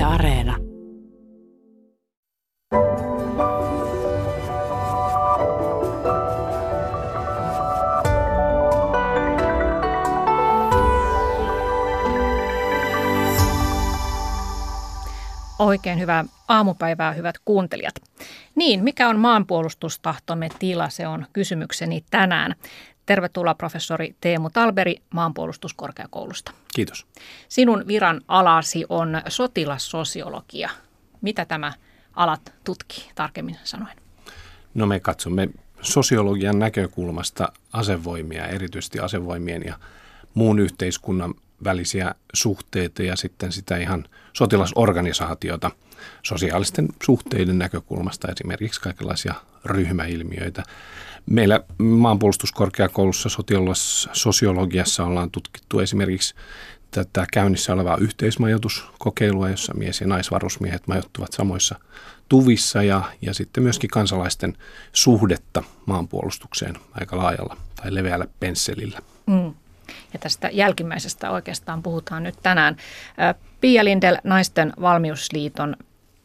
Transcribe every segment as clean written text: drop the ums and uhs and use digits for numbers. Yle Areena. Oikein hyvää aamupäivää, hyvät kuuntelijat. Niin, mikä on maanpuolustustahtomme tila? Se on kysymykseni tänään. Tervetuloa professori Teemu Tallberg Maanpuolustuskorkeakoulusta. Kiitos. Sinun viran alasi on sotilassosiologia. Mitä tämä alat tutkii, tarkemmin sanoen? No, me katsomme sosiologian näkökulmasta asevoimia, erityisesti asevoimien ja muun yhteiskunnan välisiä suhteita ja sitten sitä ihan sotilasorganisaatiota sosiaalisten suhteiden näkökulmasta, esimerkiksi kaikenlaisia ryhmäilmiöitä. Meillä maanpuolustuskorkeakoulussa sotilassosiologiassa ollaan tutkittu esimerkiksi tätä käynnissä olevaa yhteismajoituskokeilua, jossa mies- ja naisvarusmiehet majoittuvat samoissa tuvissa ja sitten myöskin kansalaisten suhdetta maanpuolustukseen aika laajalla tai leveällä pensselillä. Ja tästä jälkimmäisestä oikeastaan puhutaan nyt tänään. Pia Lindell, Naisten valmiusliiton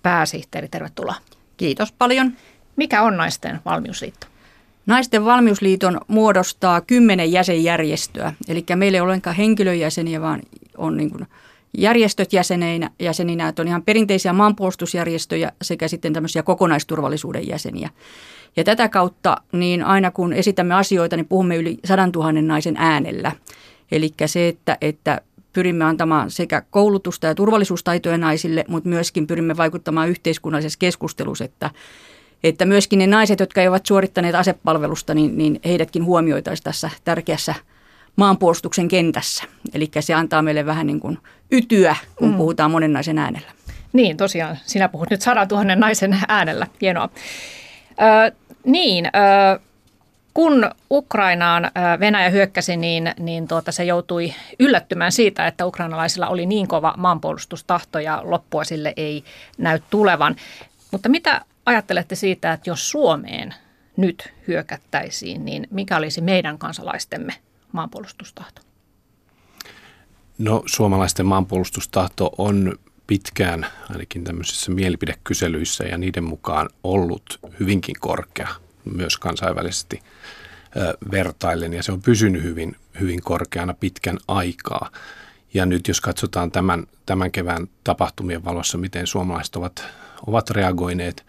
pääsihteeri, tervetuloa. Kiitos paljon. Mikä on Naisten valmiusliitto? Naisten valmiusliiton muodostaa 10 jäsenjärjestöä. Eli meillä ei ole enkä henkilöjäseniä, vaan on niin kuin järjestöt jäseninä. On ihan perinteisiä maanpuolustusjärjestöjä sekä sitten tämmöisiä kokonaisturvallisuuden jäseniä. Ja tätä kautta niin aina kun esitämme asioita, niin puhumme yli 100 000 naisen äänellä. Eli se, että pyrimme antamaan sekä koulutusta ja turvallisuustaitoja naisille, mutta myöskin pyrimme vaikuttamaan yhteiskunnallisessa keskustelussa, että myöskin ne naiset, jotka eivät suorittaneet asepalvelusta, niin heidätkin huomioitaisiin tässä tärkeässä maanpuolustuksen kentässä. Eli se antaa meille vähän niin kuin ytyä, kun puhutaan monen naisen äänellä. Niin, tosiaan. Sinä puhut nyt 100 000 naisen äänellä. Hienoa. Kun Ukrainaan Venäjä hyökkäsi, niin se joutui yllättymään siitä, että ukrainalaisilla oli niin kova maanpuolustustahto ja loppua sille ei näy tulevan. Mutta mitä ajattelette siitä, että jos Suomeen nyt hyökättäisiin, niin mikä olisi meidän kansalaistemme maanpuolustustahto? No, suomalaisten maanpuolustustahto on pitkään ainakin tämmöisissä mielipidekyselyissä ja niiden mukaan ollut hyvinkin korkea myös kansainvälisesti vertaillen, ja se on pysynyt hyvin, hyvin korkeana pitkän aikaa. Ja nyt jos katsotaan tämän kevään tapahtumien valossa, miten suomalaiset ovat reagoineet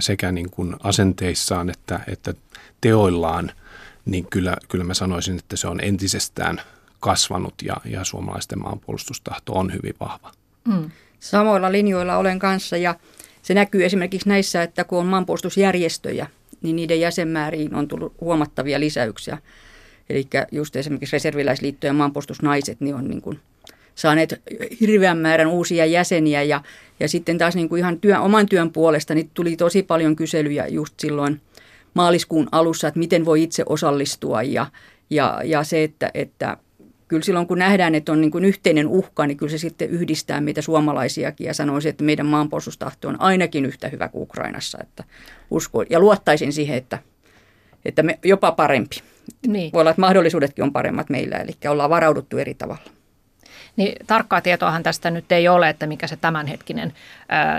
sekä niin kuin asenteissaan että teoillaan, niin kyllä mä sanoisin, että se on entisestään kasvanut ja suomalaisten maanpuolustustahto on hyvin vahva. Samoilla linjoilla olen kanssa, ja se näkyy esimerkiksi näissä, että kun on maanpuolustusjärjestöjä, niin niiden jäsenmääriin on tullut huomattavia lisäyksiä. Eli just esimerkiksi reserviläisliitto ja maanpuolustusnaiset niin on niin kuin saaneet hirveän määrän uusia jäseniä, ja sitten taas niin kuin ihan oman työn puolesta niin tuli tosi paljon kyselyjä just silloin maaliskuun alussa, että miten voi itse osallistua ja se, että kyllä silloin kun nähdään, että on niin kuin yhteinen uhka, niin kyllä se sitten yhdistää meitä suomalaisiakin, ja sanoisin, että meidän maanpuolustustahto on ainakin yhtä hyvä kuin Ukrainassa, että uskon ja luottaisin siihen, että me jopa parempi. Niin. Voi olla, että mahdollisuudetkin on paremmat meillä, eli ollaan varauduttu eri tavalla. Niin, tarkkaa tietoahan tästä nyt ei ole, että mikä se tämänhetkinen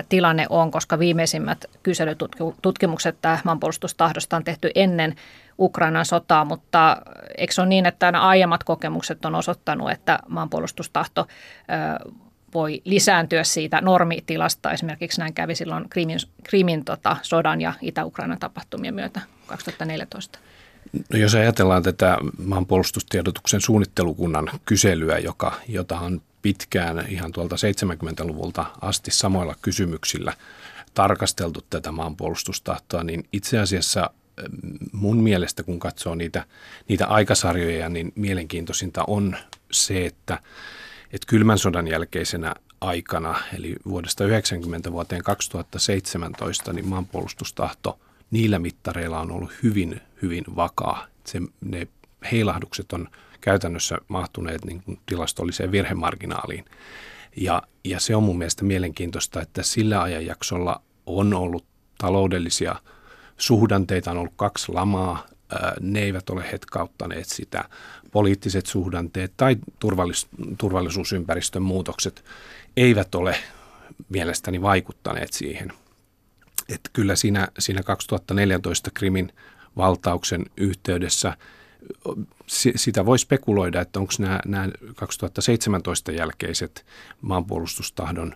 tilanne on, koska viimeisimmät kyselytutkimukset maanpuolustustahdosta on tehty ennen Ukrainan sotaa, mutta eikö se ole niin, että nämä aiemmat kokemukset on osoittanut, että maanpuolustustahto voi lisääntyä siitä normitilasta. Esimerkiksi näin kävi silloin Krimin sodan ja Itä-Ukrainan tapahtumien myötä 2014. No, jos ajatellaan tätä maanpuolustustiedotuksen suunnittelukunnan kyselyä, jota on pitkään ihan tuolta 70-luvulta asti samoilla kysymyksillä tarkasteltu tätä maanpuolustustahtoa, niin itse asiassa mun mielestä, kun katsoo niitä aikasarjoja, niin mielenkiintoisinta on se, että kylmän sodan jälkeisenä aikana, eli vuodesta 1990 vuoteen 2017, niin maanpuolustustahto niillä mittareilla on ollut hyvin, hyvin vakaa. Ne heilahdukset on käytännössä mahtuneet niin kuin tilastolliseen virhemarginaaliin. Ja se on mun mielestä mielenkiintoista, että sillä ajanjaksolla on ollut taloudellisia suhdanteita, on ollut 2 lamaa, ne eivät ole hetkauttaneet sitä. Poliittiset suhdanteet tai turvallisuusympäristön muutokset eivät ole mielestäni vaikuttaneet siihen. Että kyllä siinä 2014 Krimin valtauksen yhteydessä sitä voi spekuloida, että onko nämä 2017 jälkeiset maanpuolustustahdon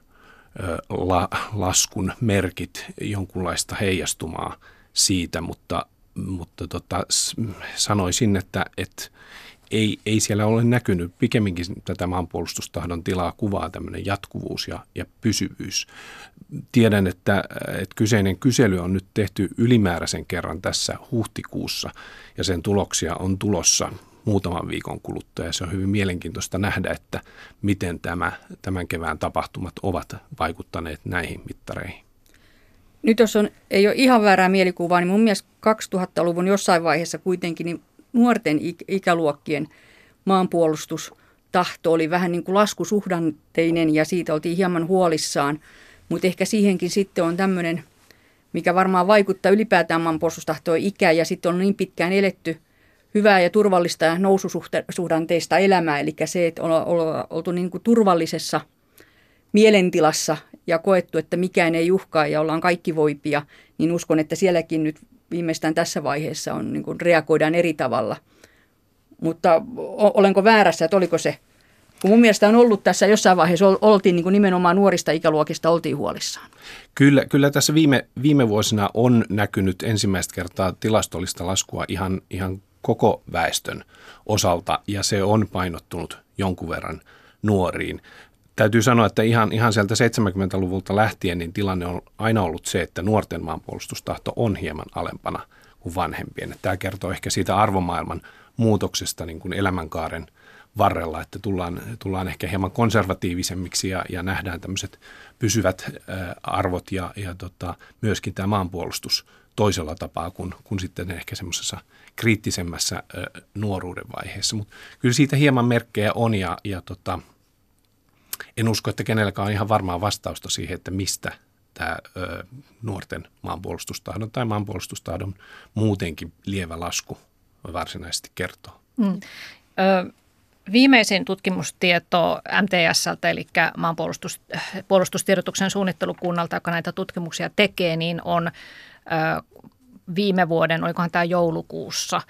laskun merkit jonkunlaista heijastumaa siitä, mutta sanoisin, että ei siellä ole näkynyt. Pikemminkin tätä maanpuolustustahdon tilaa kuvaa tämmöinen jatkuvuus ja pysyvyys. Tiedän, että kyseinen kysely on nyt tehty ylimääräisen kerran tässä huhtikuussa ja sen tuloksia on tulossa muutaman viikon kuluttua. Ja se on hyvin mielenkiintoista nähdä, että miten tämän kevään tapahtumat ovat vaikuttaneet näihin mittareihin. Nyt jos ei ole ihan väärää mielikuvaa, niin mun mielestä 2000-luvun jossain vaiheessa kuitenkin niin nuorten ikäluokkien maanpuolustustahto oli vähän niin kuin laskusuhdanteinen ja siitä oltiin hieman huolissaan, mutta ehkä siihenkin sitten on tämmöinen, mikä varmaan vaikuttaa ylipäätään maanpuolustustahtoon ikä ja sitten on niin pitkään eletty hyvää ja turvallista ja noususuhdanteista elämää, eli se, että on oltu niin kuin turvallisessa mielentilassa ja koettu, että mikään ei uhkaa ja ollaan kaikki voipia, niin uskon, että sielläkin nyt viimeistään tässä vaiheessa on, niin kuin reagoidaan eri tavalla. Mutta olenko väärässä, että oliko se? Kun mun mielestä on ollut tässä jossain vaiheessa, oltiin niin kuin nimenomaan nuorista ikäluokista, oltiin huolissaan. Kyllä tässä viime vuosina on näkynyt ensimmäistä kertaa tilastollista laskua ihan koko väestön osalta, ja se on painottunut jonkun verran nuoriin. Täytyy sanoa, että ihan sieltä 70-luvulta lähtien niin tilanne on aina ollut se, että nuorten maanpuolustustahto on hieman alempana kuin vanhempien. Tämä kertoo ehkä siitä arvomaailman muutoksesta niin kuin elämänkaaren varrella, että tullaan ehkä hieman konservatiivisemmiksi ja nähdään tämmöiset pysyvät arvot ja myöskin tämä maanpuolustus toisella tapaa kuin sitten ehkä semmoisessa kriittisemmässä nuoruuden vaiheessa. Mutta kyllä siitä hieman merkkejä on ja en usko, että kenelläkään on ihan varmaa vastausta siihen, että mistä tämä nuorten maanpuolustustahdon tai maanpuolustustahdon muutenkin lievä lasku varsinaisesti kertoo. Viimeisin tutkimustieto MTSL:ltä, eli maanpuolustustiedotuksen suunnittelukunnalta, joka näitä tutkimuksia tekee, niin on viime vuoden, olikohan tämä joulukuussa,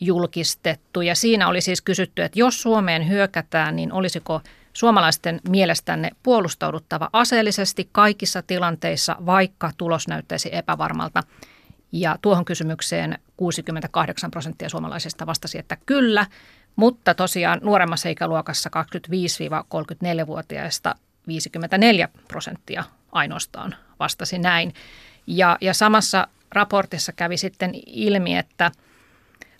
julkistettu. Ja siinä oli siis kysytty, että jos Suomeen hyökätään, niin olisiko suomalaisten mielestänne puolustauduttava aseellisesti kaikissa tilanteissa, vaikka tulos näyttäisi epävarmalta. Ja tuohon kysymykseen 68% suomalaisista vastasi, että kyllä, mutta tosiaan nuoremmassa ikäluokassa 25-34-vuotiaista 54% ainoastaan vastasi näin. Ja samassa raportissa kävi sitten ilmi, että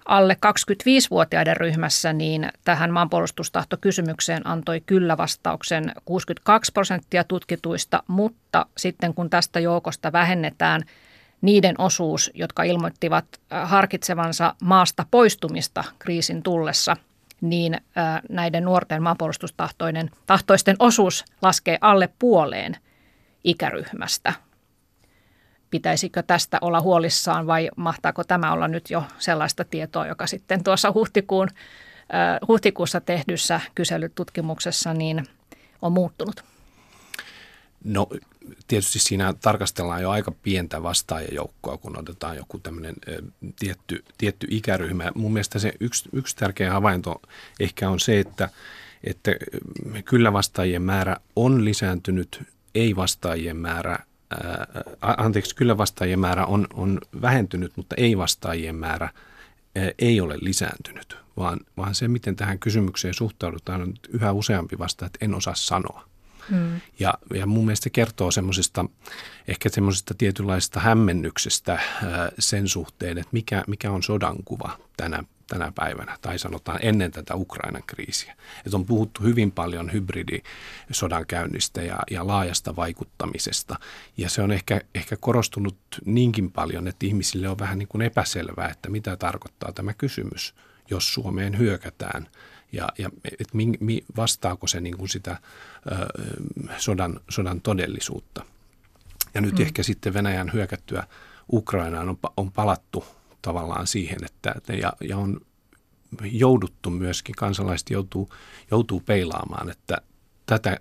alle 25-vuotiaiden ryhmässä niin tähän maanpuolustustahtokysymykseen antoi kyllä-vastauksen 62% tutkituista, mutta sitten kun tästä joukosta vähennetään niiden osuus, jotka ilmoittivat harkitsevansa maasta poistumista kriisin tullessa, niin näiden nuorten maanpuolustustahtoisten osuus laskee alle puoleen ikäryhmästä. Pitäisikö tästä olla huolissaan vai mahtaako tämä olla nyt jo sellaista tietoa, joka sitten tuossa huhtikuussa tehdyssä kyselytutkimuksessa niin on muuttunut? No tietysti siinä tarkastellaan jo aika pientä vastaajajoukkoa, kun otetaan joku tämmöinen tietty ikäryhmä. Mun mielestä se yksi tärkeä havainto ehkä on se, että kyllä vastaajien määrä on lisääntynyt, ei vastaajien määrä. Kyllä vastaajien määrä on vähentynyt, mutta ei vastaajien määrä ei ole lisääntynyt, vaan se, miten tähän kysymykseen suhtaudutaan, on yhä useampi vastaa, että en osaa sanoa. Ja mun mielestä se kertoo semmoisesta tietynlaisesta hämmennyksestä sen suhteen, että mikä on sodankuva tänä päivänä, tai sanotaan ennen tätä Ukrainan kriisiä. Et on puhuttu hyvin paljon hybridisodankäynnistä ja laajasta vaikuttamisesta, ja se on ehkä korostunut niinkin paljon, että ihmisille on vähän niin kuin epäselvää, että mitä tarkoittaa tämä kysymys, jos Suomeen hyökätään, ja et vastaako se niin kuin sitä sodan todellisuutta. Ja nyt ehkä sitten Venäjän hyökättyä Ukrainaan on palattu tavallaan siihen, että ja on jouduttu myöskin, kansalaiset joutuu peilaamaan, että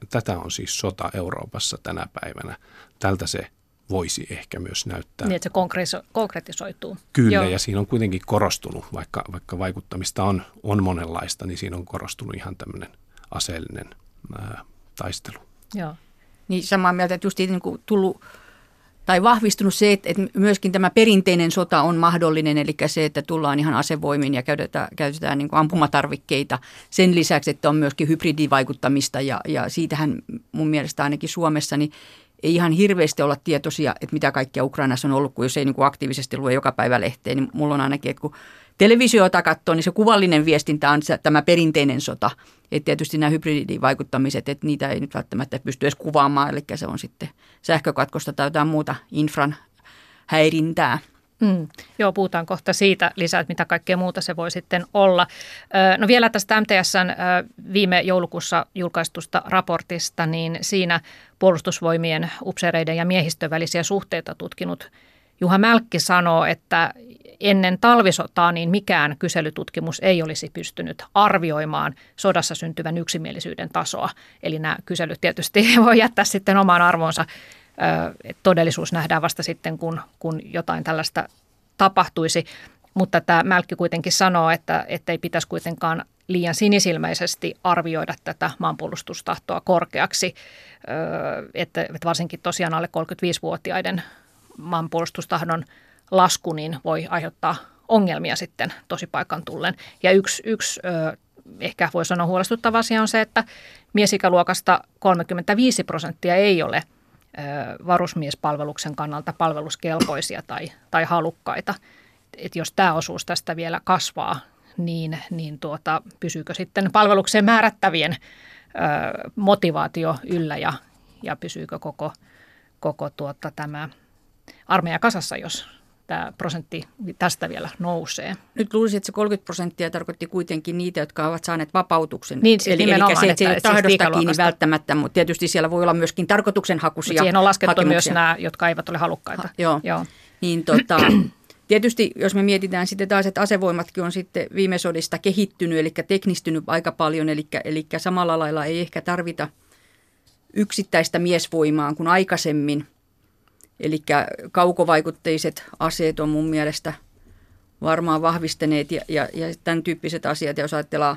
tätä on siis sota Euroopassa tänä päivänä. Tältä se voisi ehkä myös näyttää. Niin, että se konkretisoituu. Kyllä, joo. Ja siinä on kuitenkin korostunut, vaikka vaikuttamista on monenlaista, niin siinä on korostunut ihan tämmöinen aseellinen taistelu. Joo, niin samaa mieltä, että just niin kuin tullut tai vahvistunut se, että myöskin tämä perinteinen sota on mahdollinen, eli se, että tullaan ihan asevoimin ja käytetään niin kuin ampumatarvikkeita. Sen lisäksi, että on myöskin hybridivaikuttamista ja siitähän mun mielestä ainakin Suomessa niin ei ihan hirveästi olla tietoisia, että mitä kaikkea Ukrainassa on ollut, kun jos ei niin kuin aktiivisesti lue joka päivä lehteen, niin mulla on ainakin, että kun televisiota katsoo, niin se kuvallinen viestintä on tämä perinteinen sota. Että tietysti nämä hybridivaikuttamiset, että niitä ei nyt välttämättä pysty edes kuvaamaan, eli se on sitten sähkökatkosta tai jotain muuta infran häirintää. Mm. Joo, puhutaan kohta siitä lisää, että mitä kaikkea muuta se voi sitten olla. No vielä tästä MTS:n viime joulukuussa julkaistusta raportista, niin siinä puolustusvoimien, upseereiden ja miehistön välisiä suhteita tutkinut Juha Mälkki sanoo, että ennen talvisotaa niin mikään kyselytutkimus ei olisi pystynyt arvioimaan sodassa syntyvän yksimielisyyden tasoa. Eli nämä kyselyt tietysti voi jättää sitten omaan arvoonsa. Todellisuus nähdään vasta sitten, kun jotain tällaista tapahtuisi. Mutta tämä Mälkki kuitenkin sanoo, että ei pitäisi kuitenkaan liian sinisilmäisesti arvioida tätä maanpuolustustahtoa korkeaksi. Että varsinkin tosiaan alle 35-vuotiaiden maanpuolustustahdon lasku niin voi aiheuttaa ongelmia sitten tosi paikan tullen. Ja yksi ehkä voi sanoa huolestuttava asia on se, että miesikäluokasta 35% ei ole varusmiespalveluksen kannalta palveluskelpoisia tai halukkaita. Et jos tämä osuus tästä vielä kasvaa, niin pysyykö sitten palvelukseen määrättävien motivaatio yllä ja pysyykö koko tämä armeija kasassa, jos tämä prosentti tästä vielä nousee. Nyt luulisin, että se 30% tarkoitti kuitenkin niitä, jotka ovat saaneet vapautuksen. Niin, siis eli se ei ole tahdosta kiinni välttämättä, mutta tietysti siellä voi olla myöskin tarkoituksenhakuisia hakemuksia. Siihen on laskettu myös nämä, jotka eivät ole halukkaita. Joo. Niin, tietysti jos me mietitään sitten taas, että asevoimatkin on sitten viime sodista kehittynyt, eli teknistynyt aika paljon, eli samalla lailla ei ehkä tarvita yksittäistä miesvoimaa kuin aikaisemmin. Eli kaukovaikutteiset aseet on mun mielestä varmaan vahvistaneet ja tämän tyyppiset asiat. Ja jos ajatellaan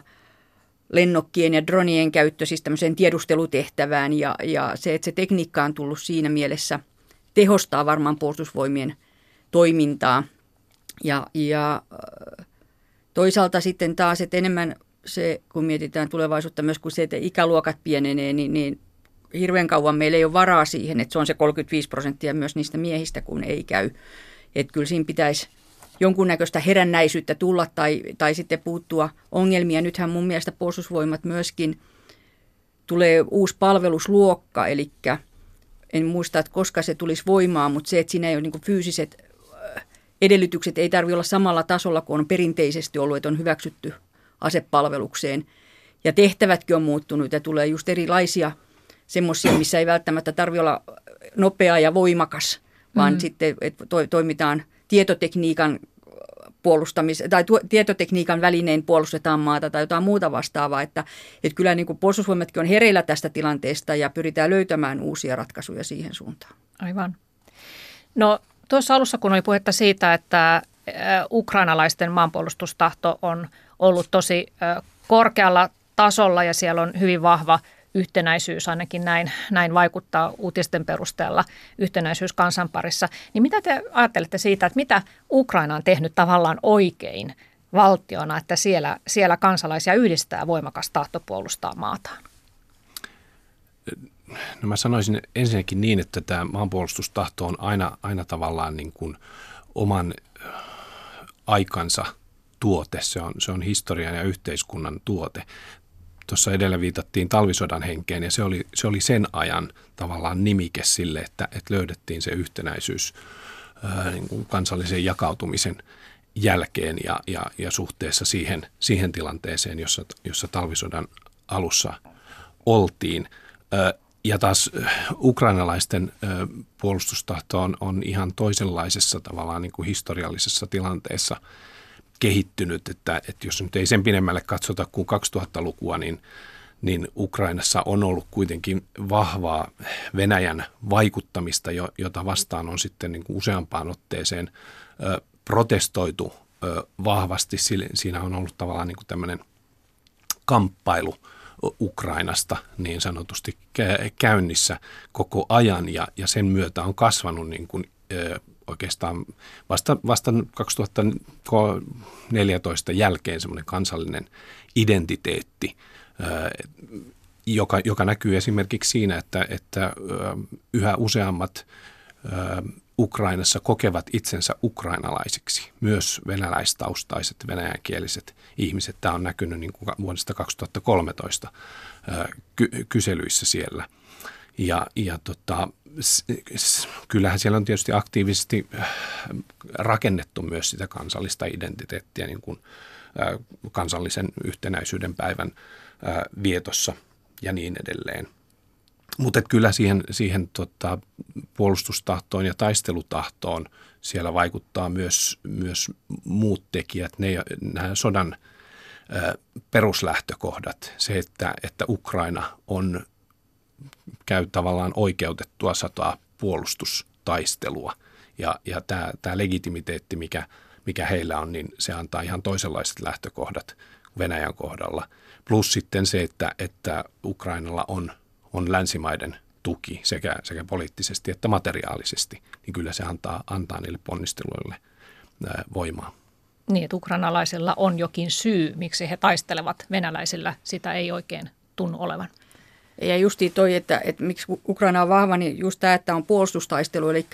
lennokkien ja dronien käyttö siis tämmöiseen tiedustelutehtävään ja se, että se tekniikka on tullut siinä mielessä tehostaa varmaan puolustusvoimien toimintaa. Ja toisaalta sitten taas, että enemmän se, kun mietitään tulevaisuutta myös kun se, että ikäluokat pienenee, niin hirveän kauan meillä ei ole varaa siihen, että se on se 35% myös niistä miehistä, kun ei käy. Että kyllä siinä pitäisi jonkunnäköistä herännäisyyttä tulla tai sitten puuttua ongelmia. Nythän mun mielestä puolustusvoimat myöskin tulee uusi palvelusluokka, eli en muista, että koska se tulisi voimaan, mutta se, että siinä ei ole niin kuin fyysiset edellytykset, ei tarvitse olla samalla tasolla kuin on perinteisesti ollut, että on hyväksytty asepalvelukseen. Ja tehtävätkin on muuttunut ja tulee just erilaisia semmoisia, missä ei välttämättä tarvitse olla nopea ja voimakas, vaan sitten että toimitaan tietotekniikan puolustamiseen tai tietotekniikan välineen puolustetaan maata tai jotain muuta vastaavaa. Että kyllä niin kuin puolustusvoimatkin on hereillä tästä tilanteesta ja pyritään löytämään uusia ratkaisuja siihen suuntaan. Aivan. No tuossa alussa, kun oli puhetta siitä, että ukrainalaisten maanpuolustustahto on ollut tosi korkealla tasolla ja siellä on hyvin vahva yhtenäisyys, ainakin näin vaikuttaa uutisten perusteella, yhtenäisyys kansan parissa. Niin mitä te ajattelette siitä, että mitä Ukraina on tehnyt tavallaan oikein valtiona, että siellä kansalaisia yhdistää voimakas tahto puolustaa maataan? No mä sanoisin ensinnäkin niin, että tämä maanpuolustustahto on aina tavallaan niin kuin oman aikansa tuote. Se on historian ja yhteiskunnan tuote. Tuossa edellä viitattiin talvisodan henkeen ja se oli sen ajan tavallaan nimike sille, että löydettiin se yhtenäisyys niin kuin kansallisen jakautumisen jälkeen ja suhteessa siihen tilanteeseen, jossa talvisodan alussa oltiin. Ja taas ukrainalaisten puolustustahto on ihan toisenlaisessa tavallaan niin kuin historiallisessa tilanteessa kehittynyt, että jos nyt ei sen pidemmälle katsota kuin 2000-lukua, niin Ukrainassa on ollut kuitenkin vahvaa Venäjän vaikuttamista, jota vastaan on sitten niin kuin useampaan otteeseen protestoitu vahvasti. Siinä on ollut tavallaan niin kuin tämmöinen kamppailu Ukrainasta niin sanotusti käynnissä koko ajan, ja sen myötä on kasvanut niin kuin oikeastaan vasta 2014 jälkeen semmoinen kansallinen identiteetti, joka näkyy esimerkiksi siinä, että yhä useammat Ukrainassa kokevat itsensä ukrainalaisiksi, myös venäläistaustaiset, venäjänkieliset ihmiset. Tämä on näkynyt niin kuin vuodesta 2013 kyselyissä siellä. Ja kyllähän siellä on tietysti aktiivisesti rakennettu myös sitä kansallista identiteettiä niin kuin kansallisen yhtenäisyyden päivän vietossa ja niin edelleen. Mutta kyllä siihen puolustustahtoon ja taistelutahtoon siellä vaikuttaa myös muut tekijät, nämä sodan peruslähtökohdat. Se, että Ukraina käy tavallaan oikeutettua sotaa, puolustustaistelua, ja tämä legitimiteetti, mikä heillä on, niin se antaa ihan toisenlaiset lähtökohdat Venäjän kohdalla. Plus sitten se, että Ukrainalla on länsimaiden tuki sekä poliittisesti että materiaalisesti, niin kyllä se antaa niille ponnisteluille voimaa. Niin, että ukrainalaisilla on jokin syy, miksi he taistelevat. Venäläisillä sitä ei oikein tunnu olevan. Ja justiin toi, että miksi Ukraina on vahva, niin just tämä, että on puolustustaistelu, eli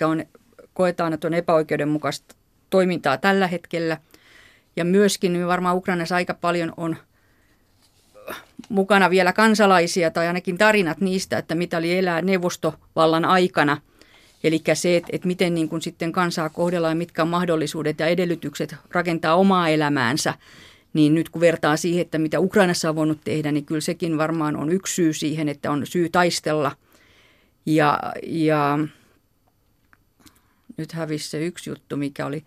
koetaan, että on epäoikeudenmukaista toimintaa tällä hetkellä. Ja myöskin niin varmaan Ukrainassa aika paljon on mukana vielä kansalaisia tai ainakin tarinat niistä, että mitä oli elää neuvostovallan aikana. Eli se, että miten niin kuin sitten kansaa kohdellaan, mitkä on mahdollisuudet ja edellytykset rakentaa omaa elämäänsä. Niin nyt kun vertaa siihen, että mitä Ukrainassa on voinut tehdä, niin kyllä sekin varmaan on yksi syy siihen, että on syy taistella. Ja nyt hävisi se yksi juttu, mikä oli.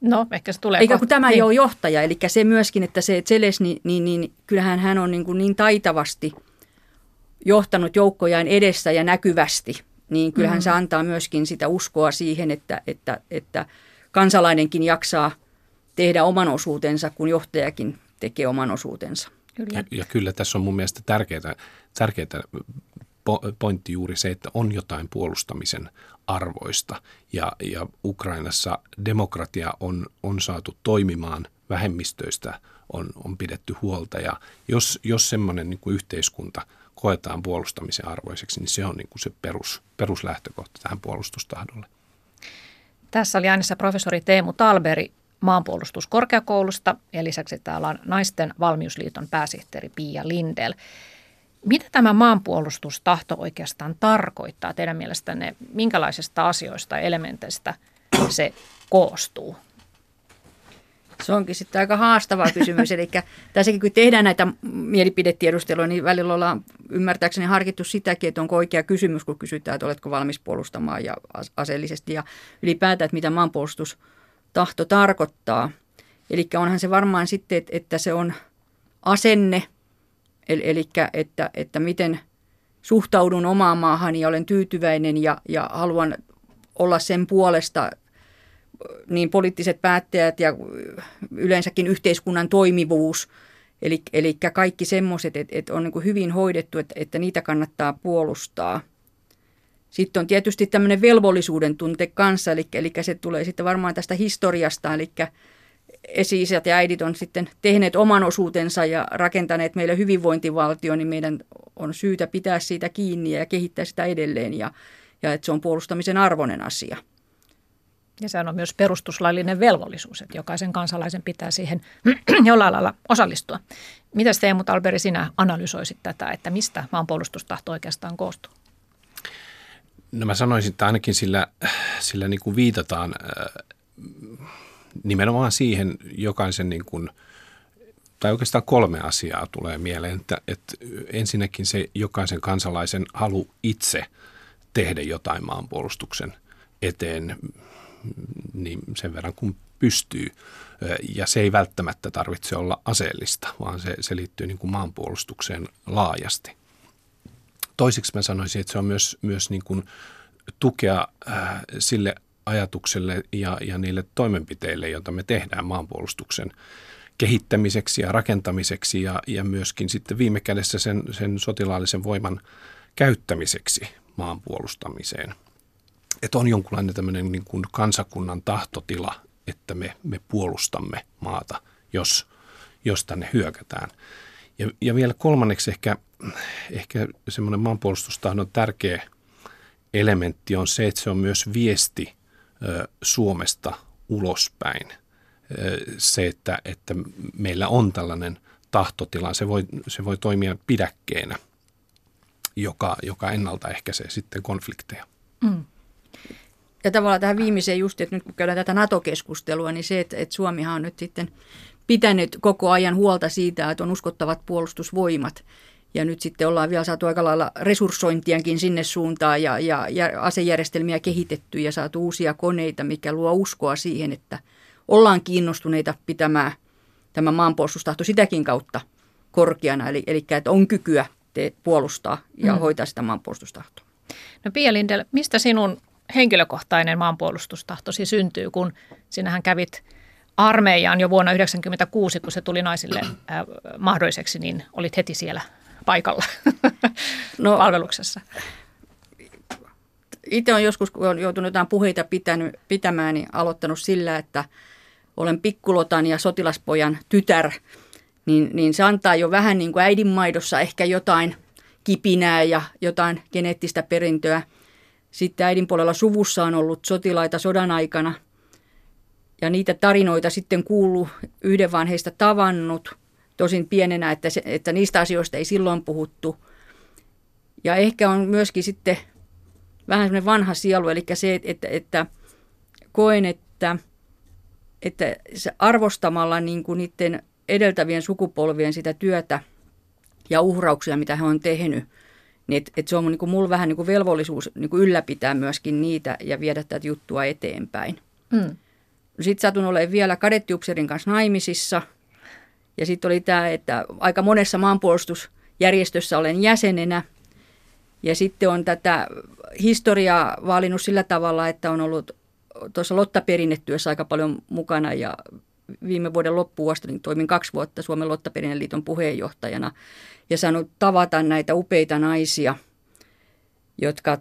No, ehkä se tulee. Eikä kun tämä ei ole johtaja, eli se myöskin, että se Zeles, niin kyllähän hän on niin taitavasti johtanut joukkojaan edessä ja näkyvästi. Niin kyllähän se antaa myöskin sitä uskoa siihen, että kansalainenkin jaksaa tehdä oman osuutensa, kun johtajakin tekee oman osuutensa. Kyllä. Ja kyllä tässä on mun mielestä tärkeää pointti juuri se, että on jotain puolustamisen arvoista. Ja Ukrainassa demokratia on saatu toimimaan, vähemmistöistä on pidetty huolta. Ja jos semmoinen niin kuin yhteiskunta koetaan puolustamisen arvoiseksi, niin se on niin kuin se peruslähtökohta tähän puolustustahdolle. Tässä oli äänessä professori Teemu Tallberg Maanpuolustuskorkeakoulusta, ja lisäksi täällä on Naisten valmiusliiton pääsihteeri Pia Lindell. Mitä tämä maanpuolustustahto oikeastaan tarkoittaa teidän mielestänne? Minkälaisista asioista ja elementeistä se koostuu? Se onkin sitten aika haastava kysymys. Eli tässäkin kun tehdään näitä mielipidetiedusteluja, niin välillä ollaan ymmärtääkseni harkittu sitäkin, että onko oikea kysymys, kun kysytään, että oletko valmis puolustamaan ja aseellisesti ja ylipäätään, että mitä maanpuolustus tahto tarkoittaa. Eli onhan se varmaan sitten, että se on asenne, eli että miten suhtaudun omaan maahan ja olen tyytyväinen ja haluan olla sen puolesta, niin poliittiset päättäjät ja yleensäkin yhteiskunnan toimivuus. Eli kaikki semmoiset, että on niin kuin hyvin hoidettu, että niitä kannattaa puolustaa. Sitten on tietysti tämmöinen velvollisuuden tunte kanssa, eli se tulee sitten varmaan tästä historiasta, eli esi-isät ja äidit on sitten tehneet oman osuutensa ja rakentaneet meille hyvinvointivaltio, niin meidän on syytä pitää siitä kiinni ja kehittää sitä edelleen, ja että se on puolustamisen arvoinen asia. Ja se on myös perustuslaillinen velvollisuus, että jokaisen kansalaisen pitää siihen jollain lailla osallistua. Mitäs Teemu Tallberg, sinä analysoisit tätä, että mistä maanpuolustustahto oikeastaan koostuu? No mä sanoisin, että ainakin sillä niin kuin viitataan nimenomaan siihen jokaisen niin kuin tai oikeastaan kolme asiaa tulee mieleen. Että ensinnäkin se jokaisen kansalaisen halu itse tehdä jotain maanpuolustuksen eteen niin sen verran kuin pystyy. Ja se ei välttämättä tarvitse olla aseellista, vaan se liittyy niin kuin maanpuolustukseen laajasti. Toiseksi mä sanoisin, että se on myös niin kuin tukea sille ajatukselle ja niille toimenpiteille, joita me tehdään maanpuolustuksen kehittämiseksi ja rakentamiseksi ja myöskin sitten viime kädessä sen sotilaallisen voiman käyttämiseksi maanpuolustamiseen. Että on jonkunlainen tämmöinen niin kuin kansakunnan tahtotila, että me puolustamme maata, jos tänne hyökätään. Ja vielä kolmanneksi ehkä semmoinen maanpuolustustahdon tärkeä elementti on se, että se on myös viesti Suomesta ulospäin. Se, että meillä on tällainen tahtotila, se voi toimia pidäkkeenä, joka ennaltaehkäisee sitten konflikteja. Mm. Ja tavallaan tähän viimeiseen just, että nyt kun käydään tätä NATO-keskustelua, niin se, että Suomihan on nyt sitten pitänyt koko ajan huolta siitä, että on uskottavat puolustusvoimat. Ja nyt sitten ollaan vielä saatu aika lailla resurssointiakin sinne suuntaan ja asejärjestelmiä kehitetty ja saatu uusia koneita, mikä luo uskoa siihen, että ollaan kiinnostuneita pitämään tämä maanpuolustustahto sitäkin kautta korkeana. Eli että on kykyä puolustaa ja hoitaa sitä maanpuolustustahtoa. No Pia Lindell, mistä sinun henkilökohtainen maanpuolustustahtosi syntyy, kun sinähän kävit armeijaan jo vuonna 1996, kun se tuli naisille mahdolliseksi, niin olit heti siellä paikalla palveluksessa. Itse olen joskus, kun olen joutunut jotain puheita pitämään, niin aloittanut sillä, että olen pikkulotan ja sotilaspojan tytär, niin se antaa jo vähän niin kuin äidinmaidossa ehkä jotain kipinää ja jotain geneettistä perintöä. Sitten äidin puolella suvussa on ollut sotilaita sodan aikana ja niitä tarinoita sitten kuullut, yhden vaan heistä tavannut, tosin pienenä, että niistä asioista ei silloin puhuttu. Ja ehkä on myöskin sitten vähän semmoinen vanha sielu, eli se, että koen, että arvostamalla niin kuin niiden edeltävien sukupolvien sitä työtä ja uhrauksia, mitä he on tehnyt, niin että se on niin kuin mulla vähän niin kuin velvollisuus niin kuin ylläpitää myöskin niitä ja viedä tätä juttua eteenpäin. Mm. Sitten satun olemaan vielä kadettiupseerin kanssa naimisissa. Ja sitten oli tämä, että aika monessa maanpuolustusjärjestössä olen jäsenenä. Ja sitten on tätä historiaa vaalinut sillä tavalla, että on ollut tuossa Lottaperinnetyössä aika paljon mukana. Ja viime vuoden loppuun asti niin toimin 2 vuotta Suomen Lottaperinneliiton puheenjohtajana. Ja saanut tavata näitä upeita naisia, jotka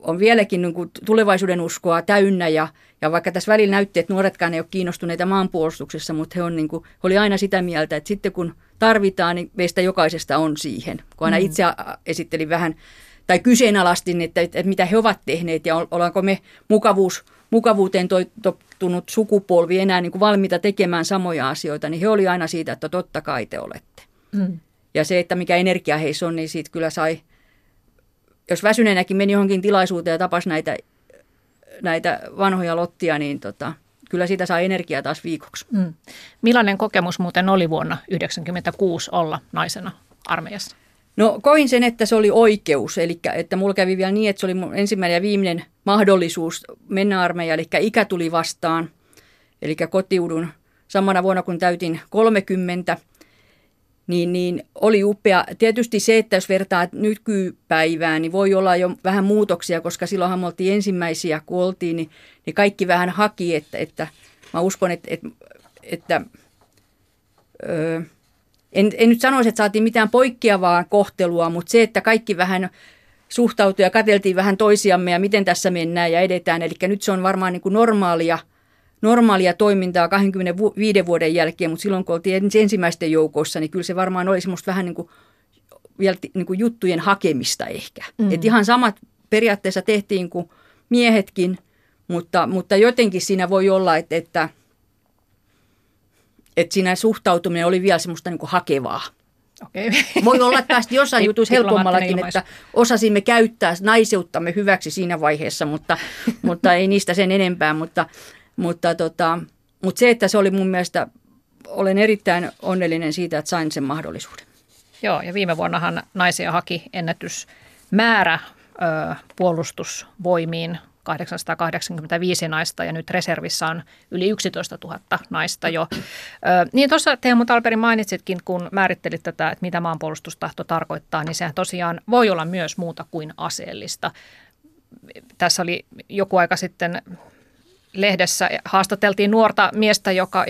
on vieläkin niin kuin tulevaisuuden uskoa täynnä ja vaikka tässä välillä näytti, että nuoretkaan ei ole kiinnostuneita maanpuolustuksessa, mutta he oli aina sitä mieltä, että sitten kun tarvitaan, niin meistä jokaisesta on siihen. Kun aina itse esittelin vähän tai kyseenalaistin, että mitä he ovat tehneet ja ollaanko me mukavuuteen tottunut sukupolvi enää niin kuin valmiita tekemään samoja asioita, niin he oli aina siitä, että totta kai te olette. Mm. Ja se, että mikä energia heissä on, niin siitä kyllä sai. Jos väsyneenäkin meni johonkin tilaisuuteen ja tapasi näitä vanhoja lottia, niin kyllä siitä saa energiaa taas viikoksi. Mm. Millainen kokemus muuten oli vuonna 1996 olla naisena armeijassa? No koin sen, että se oli oikeus. Eli että mulla kävi vielä niin, että se oli mun ensimmäinen ja viimeinen mahdollisuus mennä armeijaan. Eli ikä tuli vastaan. Eli kotiudun samana vuonna, kun täytin 30. Niin oli upea. Tietysti se, että jos vertaa nykypäivään, niin voi olla jo vähän muutoksia, koska silloinhan me oltiin ensimmäisiä, kun oltiin, niin kaikki vähän haki, että mä uskon, että en nyt sanoisi, että saatiin mitään poikkeavaa kohtelua, mutta se, että kaikki vähän suhtautui ja katseltiin vähän toisiamme ja miten tässä mennään ja edetään, eli nyt se on varmaan niin kuin normaalia toimintaa 25 vuoden jälkeen, mutta silloin kun oltiin ensimmäisten joukossa, niin kyllä se varmaan oli semmoista vähän niin kuin, vielä niin kuin juttujen hakemista ehkä. Mm. Et ihan samat periaatteessa tehtiin kuin miehetkin, mutta jotenkin siinä voi olla, että siinä suhtautuminen oli vielä semmoista niin kuin hakevaa. Okay. Voi olla, että päästi jossain jutuissa helpommallakin, että osasimme käyttää naiseuttamme hyväksi siinä vaiheessa, mutta ei niistä sen enempää, mutta se, että se oli mun mielestä olen erittäin onnellinen siitä, että sain sen mahdollisuuden. Joo, ja viime vuonnahan naisia haki ennätysmäärä puolustusvoimiin 885 naista, ja nyt reservissä on yli 11 000 naista jo. Niin tuossa Teemu Tallberg mainitsitkin, kun määrittelit tätä, että mitä maanpuolustustahto tarkoittaa, niin sehän tosiaan voi olla myös muuta kuin aseellista. Tässä oli joku aika sitten lehdessä, haastateltiin nuorta miestä, joka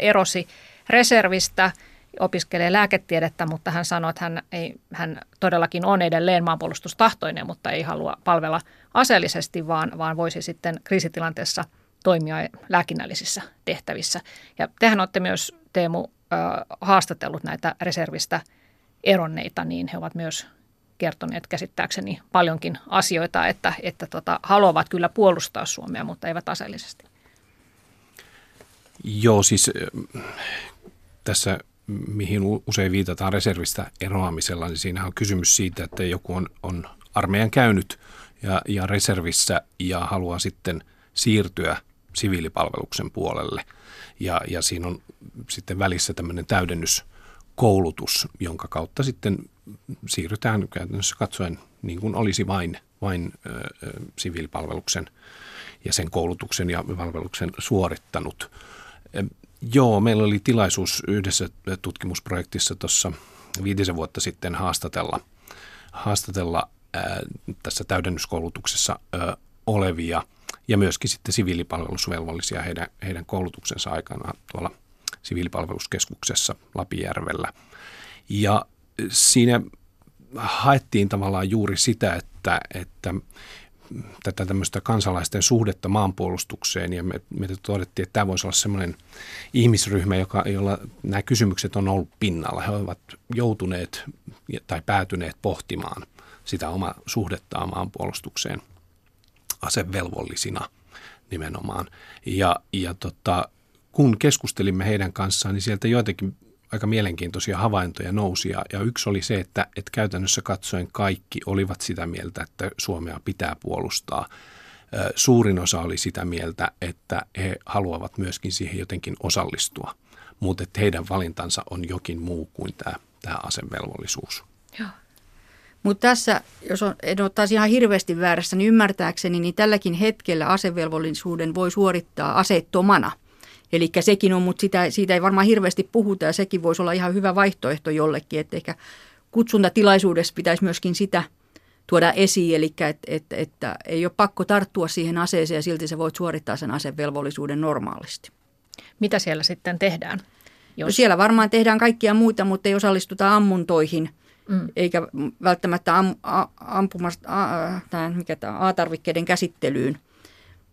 erosi reservistä, opiskelee lääketiedettä, mutta hän sanoi, että hän todellakin on edelleen maanpuolustustahtoinen, mutta ei halua palvella aseellisesti, vaan voisi sitten kriisitilanteessa toimia lääkinnällisissä tehtävissä. Ja tehän olette myös, Teemu, haastatellut näitä reservistä eronneita, niin he ovat myös kertoneet käsittääkseni paljonkin asioita, että haluavat kyllä puolustaa Suomea, mutta eivät aseellisesti. Joo, siis tässä mihin usein viitataan reservistä eroamisella, niin siinä on kysymys siitä, että joku on armeijan käynyt ja reservissä ja haluaa sitten siirtyä siviilipalveluksen puolelle. Ja siinä on sitten välissä tämmöinen täydennyskoulutus, jonka kautta sitten siirrytään käytännössä katsoen niin kuin olisi vain siviilipalveluksen ja sen koulutuksen ja palveluksen suorittanut. Joo, meillä oli tilaisuus yhdessä tutkimusprojektissa tuossa 5 vuotta sitten haastatella tässä täydennyskoulutuksessa olevia ja myöskin sitten siviilipalvelusvelvollisia heidän koulutuksensa aikana tuolla siviilipalveluskeskuksessa Lapijärvellä. Ja siinä haettiin tavallaan juuri sitä, että tätä tämmöistä kansalaisten suhdetta maanpuolustukseen, ja me todettiin, että tämä voisi olla semmoinen ihmisryhmä, jolla nämä kysymykset on ollut pinnalla. He ovat joutuneet tai päätyneet pohtimaan sitä omaa suhdettaan maanpuolustukseen asevelvollisina nimenomaan. Ja kun keskustelimme heidän kanssaan, niin sieltä joitakin aika mielenkiintoisia havaintoja nousi, ja yksi oli se, että käytännössä katsoen kaikki olivat sitä mieltä, että Suomea pitää puolustaa. Suurin osa oli sitä mieltä, että he haluavat myöskin siihen jotenkin osallistua, mutta että heidän valintansa on jokin muu kuin tämä asevelvollisuus. Joo. Mutta tässä, jos en ottaisi ihan hirveästi väärässä, niin ymmärtääkseni, niin tälläkin hetkellä asevelvollisuuden voi suorittaa aseettomana. Eli sekin on, mutta siitä ei varmaan hirveästi puhuta, ja sekin voisi olla ihan hyvä vaihtoehto jollekin, että ehkä kutsuntatilaisuudessa pitäisi myöskin sitä tuoda esiin, eli että ei ole pakko tarttua siihen aseeseen ja silti sä voit suorittaa sen asevelvollisuuden normaalisti. Mitä siellä sitten tehdään? No siellä varmaan tehdään kaikkia muita, mutta ei osallistuta ammuntoihin, eikä välttämättä A-tarvikkeiden käsittelyyn.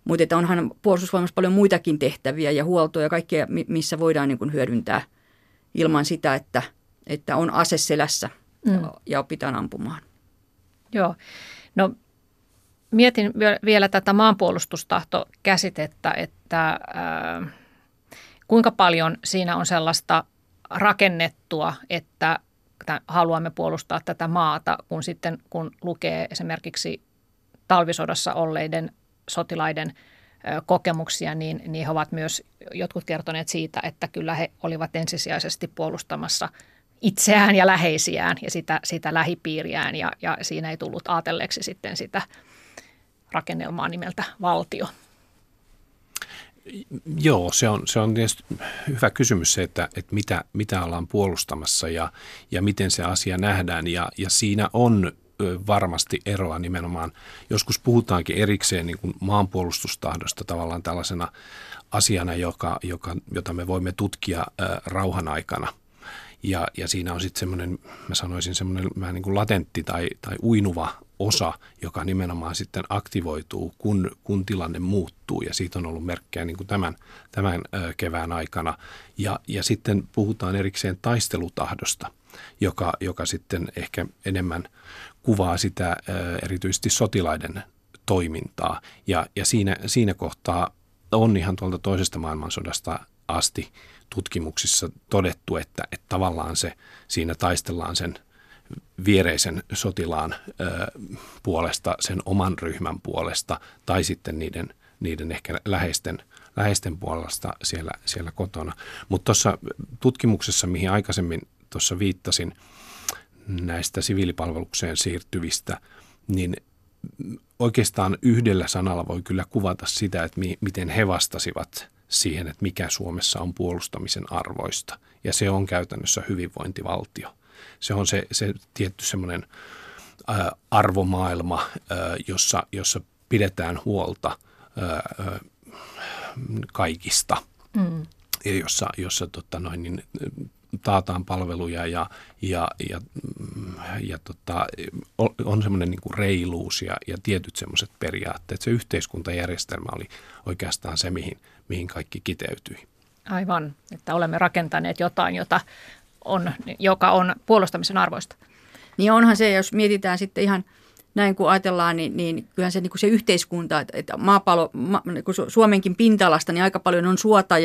Mutta onhan puolustusvoimassa paljon muitakin tehtäviä ja huoltoa ja kaikkea, missä voidaan niin kuin hyödyntää ilman sitä, että on ase selässä ja opitaan ampumaan. Joo. No mietin vielä tätä maanpuolustustahtokäsitettä, että kuinka paljon siinä on sellaista rakennettua, että haluamme puolustaa tätä maata, kun sitten kun lukee esimerkiksi talvisodassa olleiden sotilaiden kokemuksia, niin he ovat myös jotkut kertoneet siitä, että kyllä he olivat ensisijaisesti puolustamassa itseään ja läheisiään ja sitä lähipiiriään, ja siinä ei tullut ajatelleeksi sitten sitä rakennelmaa nimeltä valtio. Joo, se on tietysti hyvä kysymys se, että mitä ollaan puolustamassa ja miten se asia nähdään, ja siinä on varmasti eroa nimenomaan. Joskus puhutaankin erikseen niin kuin maanpuolustustahdosta tavallaan tällaisena asiana, jota me voimme tutkia rauhan aikana. Ja siinä on sitten semmoinen, mä sanoisin semmoinen vähän niin kuin latentti tai uinuva osa, joka nimenomaan sitten aktivoituu, kun tilanne muuttuu. Ja siitä on ollut merkkejä niin kuin tämän kevään aikana. Ja sitten puhutaan erikseen taistelutahdosta, joka sitten ehkä enemmän kuvaa sitä erityisesti sotilaiden toimintaa. Ja siinä kohtaa on ihan tuolta toisesta maailmansodasta asti tutkimuksissa todettu, että tavallaan siinä taistellaan sen viereisen sotilaan puolesta, sen oman ryhmän puolesta tai sitten niiden ehkä läheisten läheisten puolesta siellä kotona. Mutta tuossa tutkimuksessa, mihin aikaisemmin tuossa viittasin näistä siviilipalvelukseen siirtyvistä, niin oikeastaan yhdellä sanalla voi kyllä kuvata sitä, että miten he vastasivat siihen, että mikä Suomessa on puolustamisen arvoista. Ja se on käytännössä hyvinvointivaltio. Se on se tietty semmoinen arvomaailma, jossa pidetään huolta kaikista, jossa taataan palveluja ja on semmoinen niin kuin reiluus ja tietyt semmoiset periaatteet. Se yhteiskuntajärjestelmä oli oikeastaan se, mihin kaikki kiteytyi. Aivan, että olemme rakentaneet jotain, joka on puolustamisen arvoista. Niin onhan se, jos mietitään sitten ihan näin kun ajatellaan, niin kyllähän se, niin kuin se yhteiskunta, että niin kuin Suomenkin pinta-alasta niin aika paljon on suota